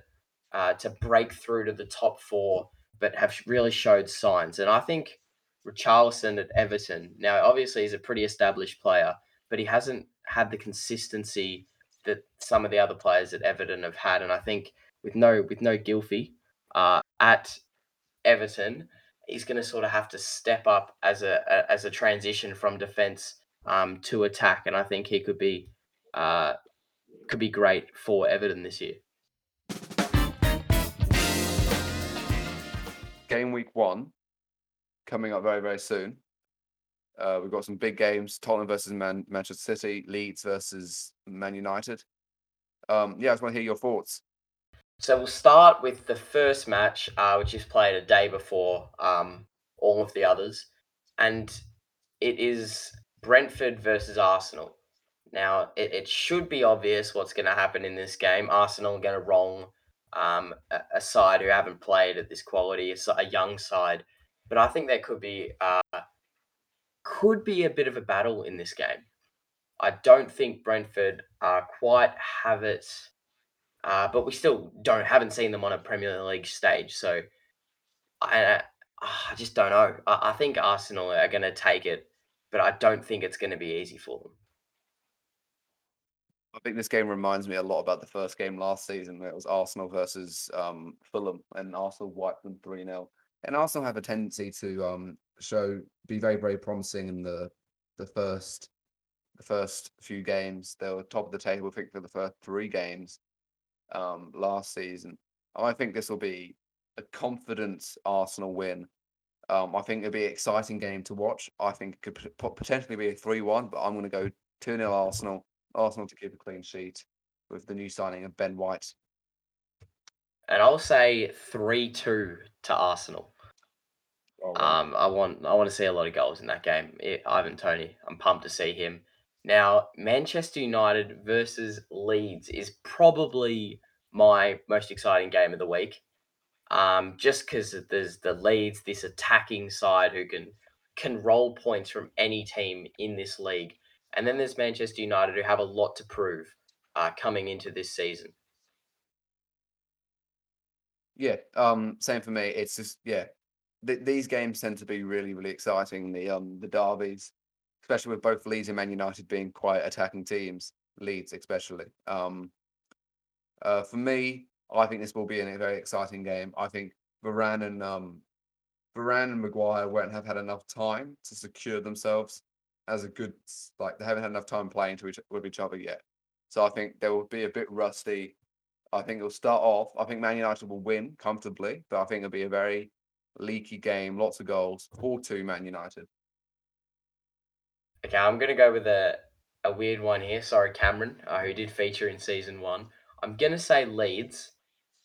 break through to the top four, but have really showed signs. And I think Richarlison at Everton, now obviously he's a pretty established player, but he hasn't had the consistency that some of the other players at Everton have had. And I think with no Gylfi at Everton, he's going to sort of have to step up as a transition from defence to attack. And I think he could be great for Everton this year. Game week one coming up very, very soon. We've got some big games: Tottenham versus Manchester City, Leeds versus Man United. I just want to hear your thoughts. So we'll start with the first match, which is played a day before all of the others, and it is Brentford versus Arsenal. Now, it should be obvious what's going to happen in this game. Arsenal are going to wrong a side who haven't played at this quality, a young side, but I think there could be a bit of a battle in this game. I don't think Brentford quite have it. But we still haven't seen them on a Premier League stage. So I just don't know. I think Arsenal are going to take it, but I don't think it's going to be easy for them. I think this game reminds me a lot about the first game last season, where it was Arsenal versus Fulham, and Arsenal wiped them 3-0. And Arsenal have a tendency to be very, very promising in the first few games. They were top of the table, I think, for the first three games. Last season. I think this will be a confident Arsenal win. I think it'll be an exciting game to watch. I think it could potentially be a 3-1, but I'm going to go 2-0 Arsenal. Arsenal to keep a clean sheet with the new signing of Ben White. And I'll say 3-2 to Arsenal. Oh, wow. I want to see a lot of goals in that game. Ivan Toney, I'm pumped to see him. Now, Manchester United versus Leeds is probably my most exciting game of the week, just because there's the Leeds, this attacking side who can roll points from any team in this league. And then there's Manchester United, who have a lot to prove coming into this season. Yeah, same for me. It's just, yeah, these games tend to be really, really exciting, the derbies. Especially with both Leeds and Man United being quite attacking teams, Leeds especially. For me, I think this will be a very exciting game. I think Varane and Maguire won't have had enough time to secure themselves as a good, like they haven't had enough time playing with each other yet. So I think they will be a bit rusty. I think it'll start off. I think Man United will win comfortably, but I think it'll be a very leaky game, lots of goals, 4-2 Man United. Okay, I'm going to go with a weird one here. Sorry, Cameron, who did feature in season one. I'm going to say Leeds,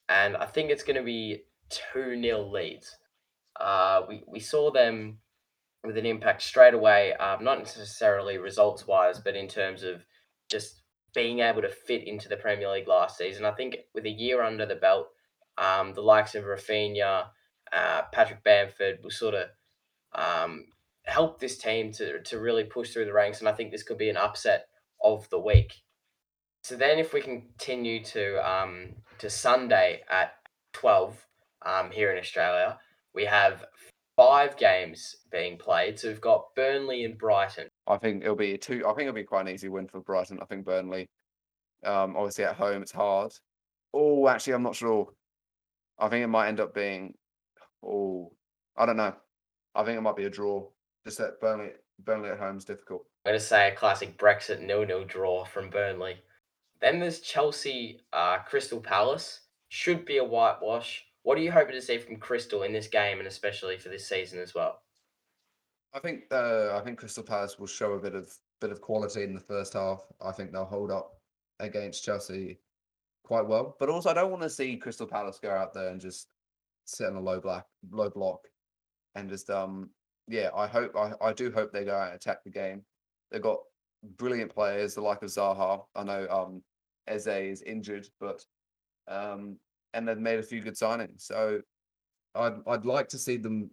and I think it's going to be 2-0 Leeds. We saw them with an impact straight away, not necessarily results-wise, but in terms of just being able to fit into the Premier League last season. I think with a year under the belt, the likes of Raphinha, Patrick Bamford will sort of... help this team to really push through the ranks, and I think this could be an upset of the week. So then if we continue to Sunday at 12 here in Australia, we have 5 games being played. So we've got Burnley and Brighton. I think it'll be quite an easy win for Brighton. I think Burnley, obviously at home, it's hard. Oh, actually, I'm not sure. I think it might end up being... Oh, I don't know. I think it might be a draw. Just that Burnley at home is difficult. I'm going to say a classic Brexit 0-0 draw from Burnley. Then there's Chelsea, Crystal Palace. Should be a whitewash. What are you hoping to see from Crystal in this game, and especially for this season as well? I think Crystal Palace will show a bit of quality in the first half. I think they'll hold up against Chelsea quite well. But also, I don't want to see Crystal Palace go out there and just sit on a low block and just... Yeah, I do hope they go out and attack the game. They've got brilliant players, the like of Zaha. I know Eze is injured, but and they've made a few good signings. So I'd like to see them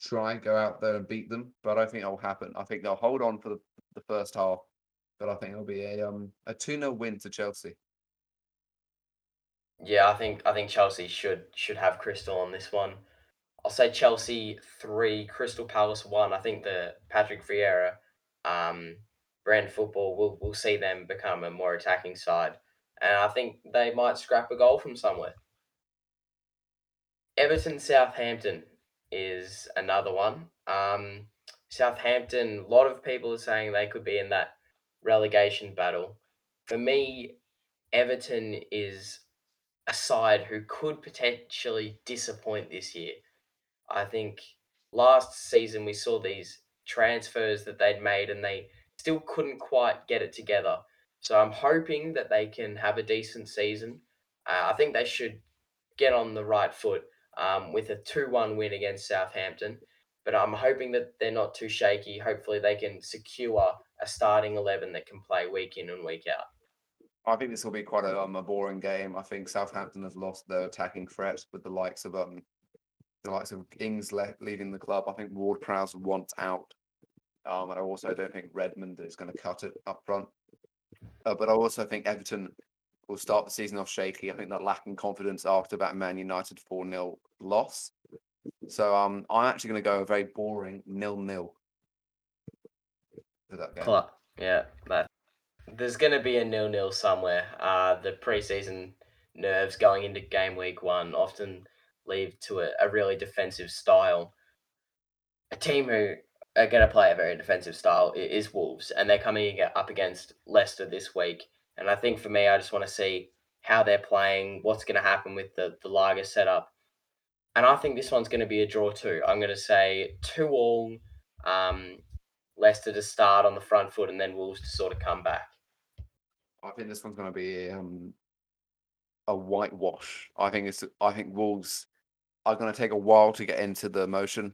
try and go out there and beat them, but I think that will happen. I think they'll hold on for the first half, but I think it'll be a 2-0 win to Chelsea. Yeah, I think Chelsea should have Crystal on this one. I'll say Chelsea 3, Crystal Palace 1. I think the Patrick Vieira brand football will see them become a more attacking side, and I think they might scrap a goal from somewhere. Everton Southampton is another one. Southampton, a lot of people are saying they could be in that relegation battle. For me, Everton is a side who could potentially disappoint this year. I think last season we saw these transfers that they'd made and they still couldn't quite get it together. So I'm hoping that they can have a decent season. I think they should get on the right foot with a 2-1 win against Southampton. But I'm hoping that they're not too shaky. Hopefully they can secure a starting 11 that can play week in and week out. I think this will be quite a boring game. I think Southampton have lost their attacking threat with the likes of Ings leaving the club. I think Ward-Prowse wants out. And I also don't think Redmond is going to cut it up front. But I also think Everton will start the season off shaky. I think they're lacking confidence after that Man United 4-0 loss. So I'm actually going to go a very boring 0-0 for that game. Yeah, there's going to be a 0-0 somewhere. The preseason nerves going into game week one often lead to a really defensive style. A team who are going to play a very defensive style is Wolves, and they're coming up against Leicester this week. And I think for me, I just want to see how they're playing, what's going to happen with the Lager setup. And I think this one's going to be a draw too. I'm going to say 2-2, Leicester to start on the front foot and then Wolves to sort of come back. I think this one's going to be a whitewash. I think Wolves are going to take a while to get into the motion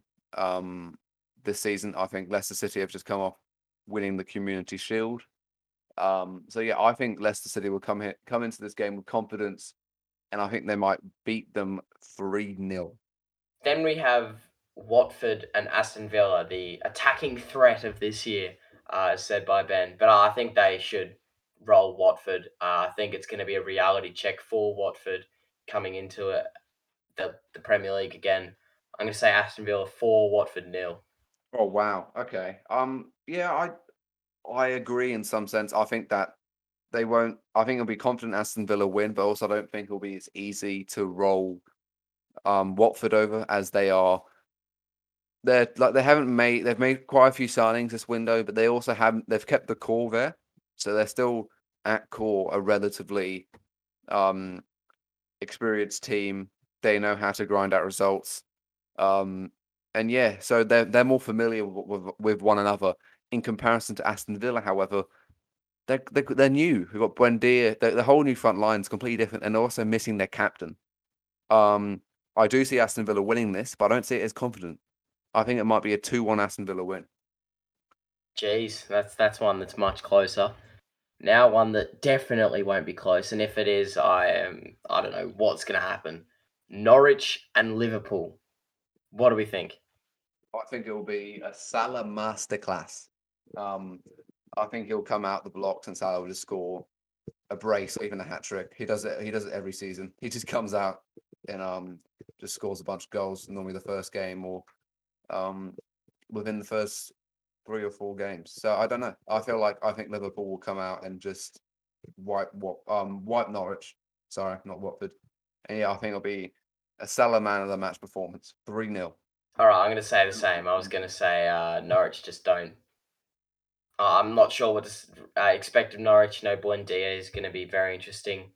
this season. I think Leicester City have just come off winning the Community Shield. So yeah, I think Leicester City will come into this game with confidence, and I think they might beat them 3-0. Then we have Watford and Aston Villa, the attacking threat of this year, as said by Ben. But I think they should roll Watford. I think it's going to be a reality check for Watford coming into the Premier League again. I'm going to say Aston Villa 4, Watford 0. Oh wow, okay. Yeah, I agree in some sense. I think that they won't. I think it'll be confident Aston Villa win, but also I don't think it'll be as easy to roll Watford over as they are. They've made quite a few signings this window, but they also haven't. They've kept the core there, so they're still at core a relatively experienced team. They know how to grind out results, and yeah, so they're more familiar with one another. In comparison to Aston Villa, however, they're new. We've got Buendia. The whole new front line is completely different, and also missing their captain. I do see Aston Villa winning this, but I don't see it as confident. I think it might be a 2-1 Aston Villa win. Jeez, that's one that's much closer. Now one that definitely won't be close, and if it is, I don't know what's going to happen. Norwich and Liverpool. What do we think? I think it will be a Salah masterclass. I think he'll come out the blocks and Salah will just score a brace or even a hat-trick. He does it every season. He just comes out and just scores a bunch of goals, normally the first game or within the first 3 or 4 games. So I don't know. I think Liverpool will come out and just wipe Norwich. Sorry, not Watford. And yeah, I think it'll be a Salah man of the match performance. 3-0. All right, I'm going to say the same. I was going to say Norwich just don't. I'm not sure what I expect of Norwich. No Buendia is going to be very interesting.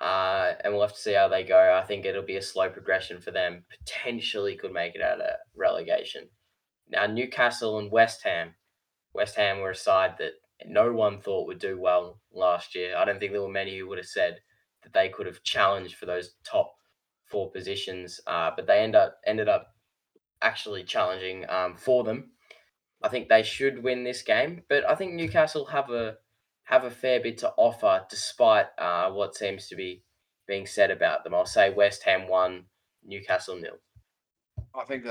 And we'll have to see how they go. I think it'll be a slow progression for them. Potentially could make it out of relegation. Now, Newcastle and West Ham. West Ham were a side that no one thought would do well last year. I don't think there were many who would have said that they could have challenged for those top 4 positions. But they ended up actually challenging for them. I think they should win this game, but I think Newcastle have a fair bit to offer despite what seems to be being said about them. I'll say West Ham 1, Newcastle 0. I think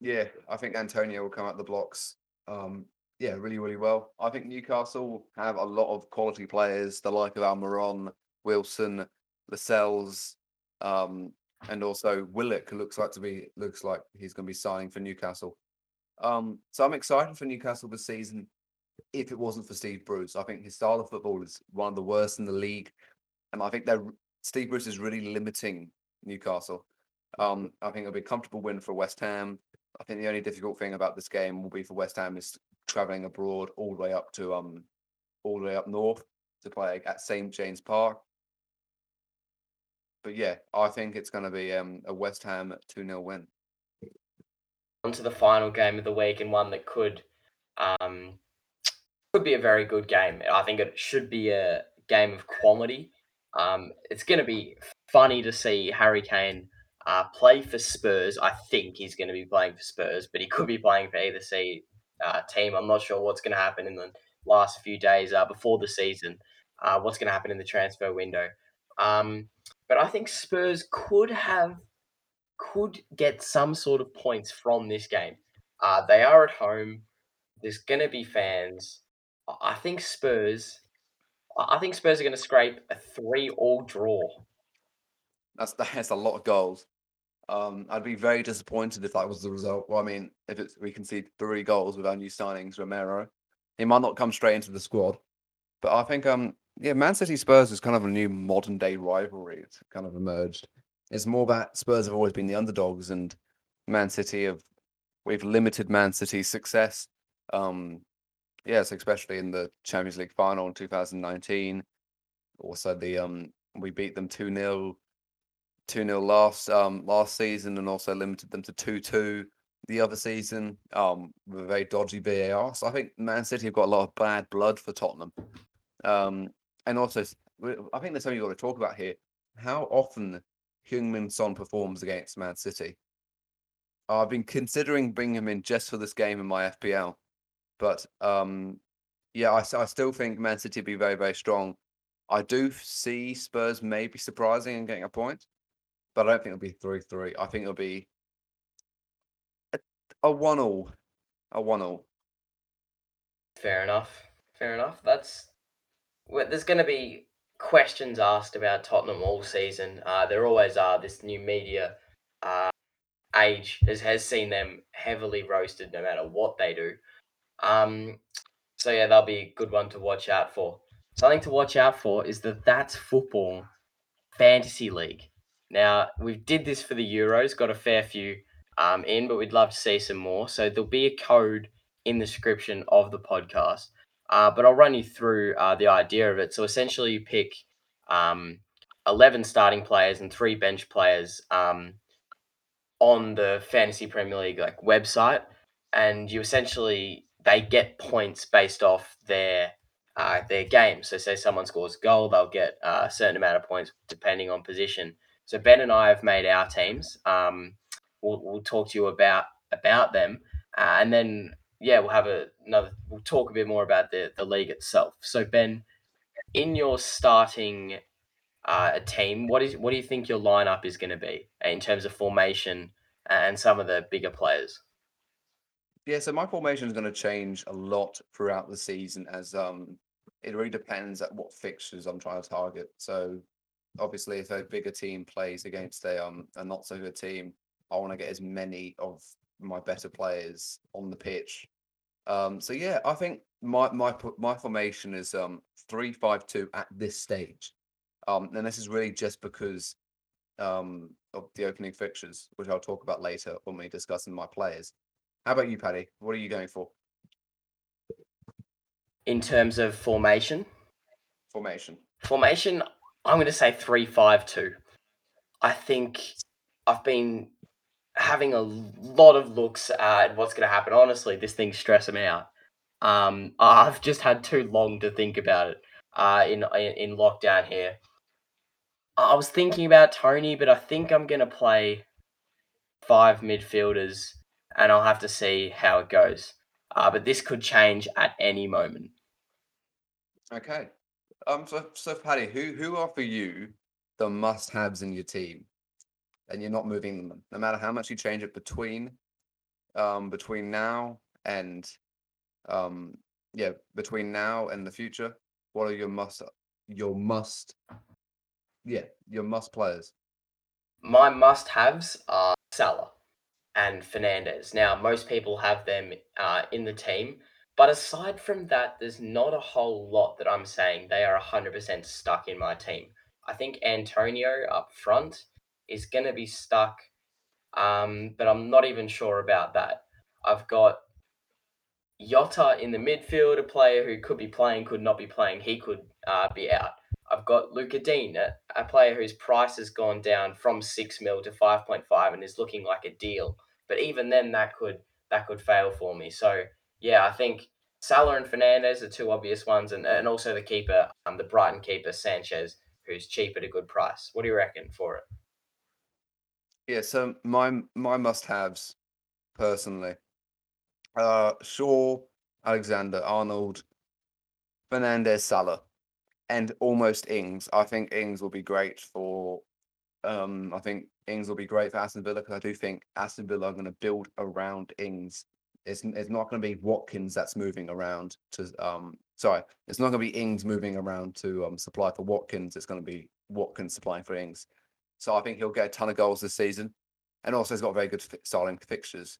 Yeah, I think Antonio will come out the blocks. Yeah, really, really well. I think Newcastle have a lot of quality players, the like of Almiron, Wilson, Lascelles, and also Willock looks like he's going to be signing for Newcastle. So I'm excited for Newcastle this season. If it wasn't for Steve Bruce, I think his style of football is one of the worst in the league, and I think that Steve Bruce is really limiting Newcastle. I think it'll be a comfortable win for West Ham. I think the only difficult thing about this game will be for West Ham is travelling abroad all the way up north to play at St James Park. But yeah, I think it's going to be a West Ham 2-0 win. On to the final game of the week, and one that could be a very good game. I think it should be a game of quality. It's going to be funny to see Harry Kane play for Spurs. I think he's going to be playing for Spurs, but he could be playing for either team. I'm not sure what's going to happen in the last few days before the season, what's going to happen in the transfer window. But I think Spurs could get some sort of points from this game. They are at home. There's going to be fans. I think Spurs are going to scrape a 3-3 draw. That's a lot of goals. I'd be very disappointed if that was the result. Well, I mean, we concede 3 goals with our new signings, Romero. He might not come straight into the squad. But I think, Man City Spurs is kind of a new modern-day rivalry. It's kind of emerged. It's more that Spurs have always been the underdogs, and we've limited Man City's success. Yes, especially in the Champions League final in 2019. Also, we beat them 2-0 last season, and also limited them to 2-2 the other season with a very dodgy VAR. So I think Man City have got a lot of bad blood for Tottenham. And also, I think there's something you've got to talk about here. How often Heung-min Son performs against Man City. I've been considering bringing him in just for this game in my FPL. But, I still think Man City will be very, very strong. I do see Spurs maybe surprising and getting a point, but I don't think it'll be 3-3. I think it'll be a 1-1. Fair enough. There's going to be questions asked about Tottenham all season. There always are. This new media age has seen them heavily roasted no matter what they do. That'll be a good one to watch out for. Something to watch out for is the That's Football Fantasy League. Now, we did this for the Euros, got a fair few in, but we'd love to see some more. So there'll be a code in the description of the podcast. But I'll run you through the idea of it. So essentially you pick 11 starting players and 3 bench players on the Fantasy Premier League website. And you essentially... they get points based off their game. So say someone scores a goal, they'll get a certain amount of points depending on position. So Ben and I have made our teams. We'll talk to you about them. And then, we'll have we'll talk a bit more about the league itself. So Ben, in your starting team, what do you think your lineup is going to be in terms of formation and some of the bigger players? Yeah, so my formation is going to change a lot throughout the season as it really depends at what fixtures I'm trying to target. So obviously, if a bigger team plays against a not so good team, I want to get as many of my better players on the pitch. I think my formation is 3-5-2 at this stage, and this is really just because of the opening fixtures, which I'll talk about later when we discuss my players. How about you, Paddy? What are you going for? In terms of formation, I'm going to say 3-5-2. I think I've been having a lot of looks at what's going to happen. Honestly, this thing's stressing me out. I've just had too long to think about it in lockdown here. I was thinking about Toney, but I think I'm going to play 5 midfielders. And I'll have to see how it goes. But this could change at any moment. Okay. So Paddy, who are for you the must-haves in your team? And you're not moving them, no matter how much you change it between between now and between now and the future, what are your must players? My must-haves are Salah and Fernandes. Now, most people have them in the team, but aside from that, there's not a whole lot that I'm saying they are 100% stuck in my team. I think Antonio up front is going to be stuck, but I'm not even sure about that. I've got Jota in the midfield, a player who could be playing, could not be playing. He could be out. I've got Luca Dean, a player whose price has gone down from 6 mil to 5.5 and is looking like a deal. But even then, that could fail for me. So, yeah, I think Salah and Fernandes are two obvious ones, and also the keeper, the Brighton keeper, Sanchez, who's cheap at a good price. What do you reckon for it? Yeah, so my must-haves, personally, Shaw, Alexander-Arnold, Fernandes, Salah, and almost Ings. I think Ings will be great for Aston Villa, because I do think Aston Villa are going to build around Ings. It's not going to be Watkins that's moving around to it's not going to be Ings moving around to supply for Watkins. It's going to be Watkins supplying for Ings. So I think he'll get a ton of goals this season, and also he's got very good starting fixtures.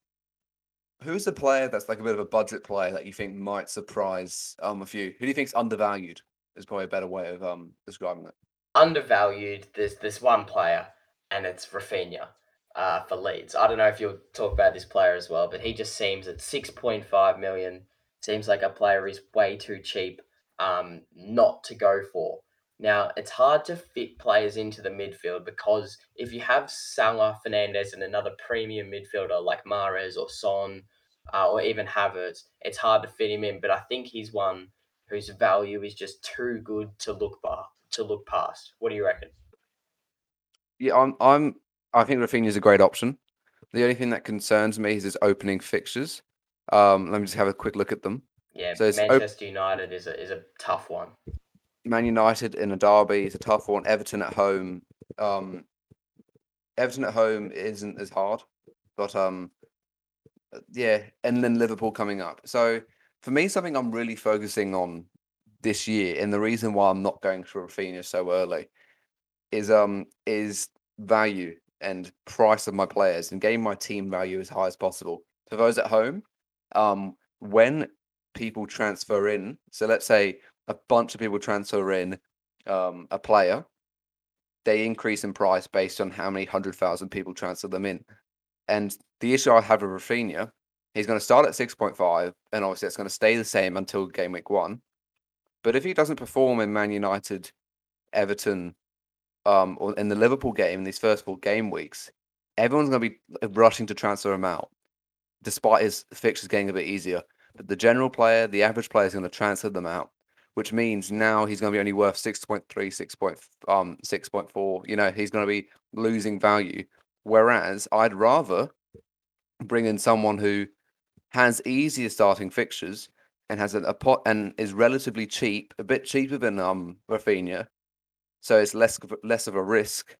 Who's the player that's like a bit of a budget player that you think might surprise a few? Who do you think's undervalued? Is probably a better way of describing it. Undervalued. There's this one player, and it's Raphinha for Leeds. I don't know if you'll talk about this player as well, but he just seems at 6.5 million. Seems like a player is way too cheap not to go for. Now, it's hard to fit players into the midfield, because if you have Salah, Fernandes, and another premium midfielder like Mahrez or Son or even Havertz, it's hard to fit him in. But I think he's one whose value is just too good to look past. What do you reckon? Yeah, I think Raphinha is a great option. The only thing that concerns me is his opening fixtures. Let me just have a quick look at them. Yeah, so Manchester United is a tough one. Man United in a derby is a tough one. Everton at home isn't as hard, but and then Liverpool coming up. So for me, something I'm really focusing on this year, and the reason why I'm not going for Raphinha so early, is value and price of my players and getting my team value as high as possible. For those at home, when people transfer in, so let's say a bunch of people transfer in a player, they increase in price based on how many 100,000 people transfer them in. And the issue I have with Raphinha, he's going to start at 6.5, and obviously it's going to stay the same until game week one. But if he doesn't perform in Man United, Everton, or in the Liverpool game in these first four game weeks, everyone's going to be rushing to transfer him out, despite his fixtures getting a bit easier. But the general player, the average player, is going to transfer them out, which means now he's going to be only worth 6.3, 6.4. You know, he's going to be losing value. Whereas I'd rather bring in someone who has easier starting fixtures and has a pot and is relatively cheap, a bit cheaper than Raphinha, so it's less of a risk,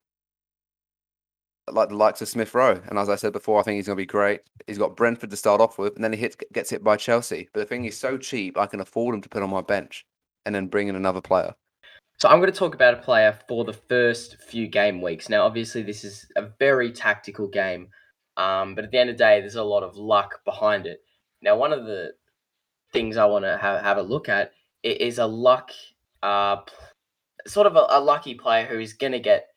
like the likes of Smith Rowe. And as I said before, I think he's going to be great. He's got Brentford to start off with, and then he gets hit by Chelsea. But the thing is, so cheap, I can afford him to put on my bench and then bring in another player. So I'm going to talk about a player for the first few game weeks. Now, obviously, this is a very tactical game, but at the end of the day, there's a lot of luck behind it. Now, one of the things I want to have a look at is a sort of a lucky player who is going to get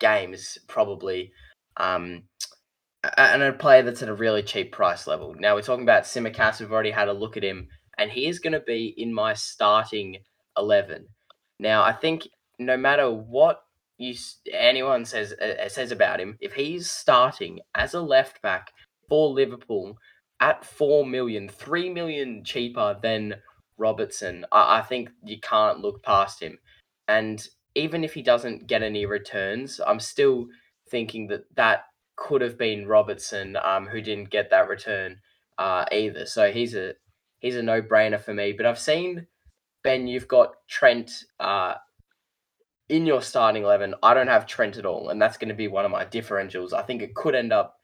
games probably, and a player that's at a really cheap price level. Now, we're talking about Tsimikas. We've already had a look at him, and he is going to be in my starting 11. Now, I think no matter what anyone says about him, if he's starting as a left back for Liverpool at 4 million, 3 million cheaper than Robertson, I think you can't look past him. And even if he doesn't get any returns, I'm still thinking that could have been Robertson, who didn't get that return either. So he's a no-brainer for me. But I've seen, Ben, you've got Trent in your starting 11. I don't have Trent at all, and that's going to be one of my differentials. I think it could end up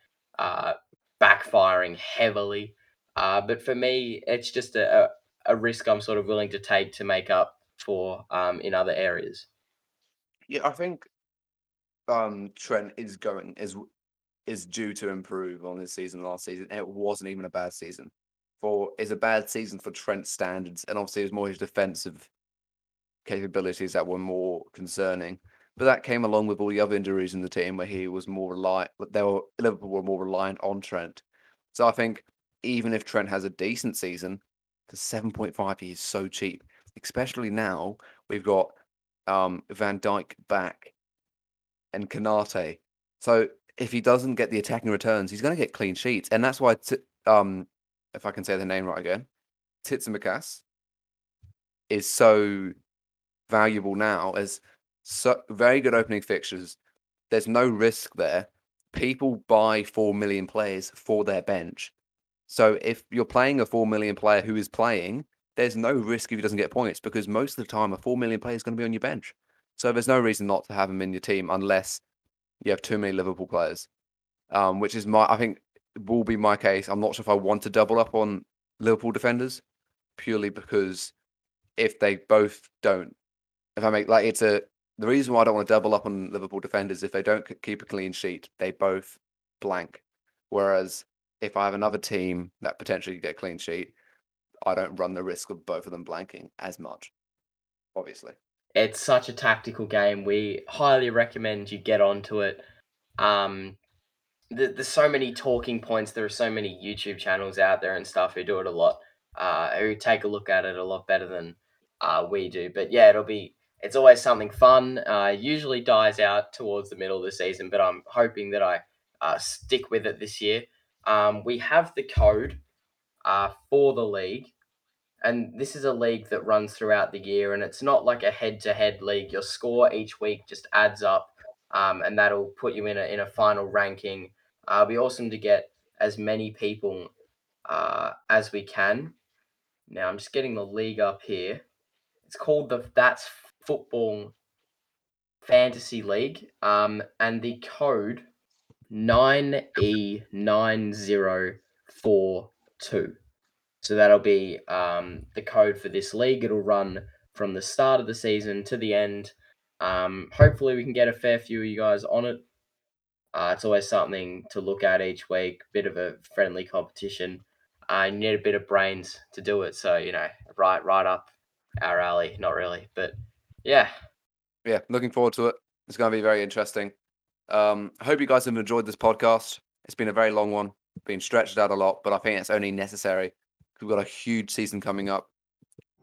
backfiring heavily. But for me, it's just a risk I'm sort of willing to take to make up for in other areas. Yeah, I think Trent is due to improve on his season last season. It wasn't even a bad season. It's a bad season for Trent's standards, and obviously it was more his defensive capabilities that were more concerning. But that came along with all the other injuries in the team where he was more reliant. Liverpool were more reliant on Trent. So I think even if Trent has a decent season, the 7.5p is so cheap, especially now we've got Van Dijk back and Kanate. So if he doesn't get the attacking returns, he's going to get clean sheets. And that's why, if I can say the name right again, Tsimikas is so valuable now as so very good opening fixtures. There's no risk there. People buy 4 million players for their bench. So if you're playing a 4 million player who is playing, there's no risk if he doesn't get points because most of the time a 4 million player is going to be on your bench. So there's no reason not to have him in your team unless you have too many Liverpool players, which is I think will be my case. I'm not sure if I want to double up on Liverpool defenders purely because if they both don't, if I make like it's a the reason why I don't want to double up on Liverpool defenders if they don't keep a clean sheet, they both blank. Whereas if I have another team that potentially get a clean sheet, I don't run the risk of both of them blanking as much, obviously. It's such a tactical game. We highly recommend you get onto it. There's so many talking points. There are so many YouTube channels out there and stuff who do it a lot, who take a look at it a lot better than we do. But yeah, it's always something fun. Usually dies out towards the middle of the season, but I'm hoping that I stick with it this year. We have the code for the league, and this is a league that runs throughout the year, and it's not like a head-to-head league. Your score each week just adds up, and that'll put you in a final ranking. It'll be awesome to get as many people as we can. Now, I'm just getting the league up here. It's called the That's Football Fantasy League, and the code 9E9042. So that'll be the code for this league. It'll run from the start of the season to the end. Hopefully we can get a fair few of you guys on it. It's always something to look at each week, bit of a friendly competition. You need a bit of brains to do it. So, right up our alley. Not really, but yeah. Yeah, looking forward to it. It's going to be very interesting. I hope you guys have enjoyed this podcast. It's been a very long one, been stretched out a lot, but I think it's only necessary. We've got a huge season coming up.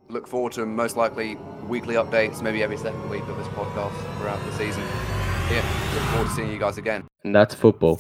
Look forward to most likely weekly updates, maybe every second week of this podcast throughout the season. Yeah, look forward to seeing you guys again. And that's football.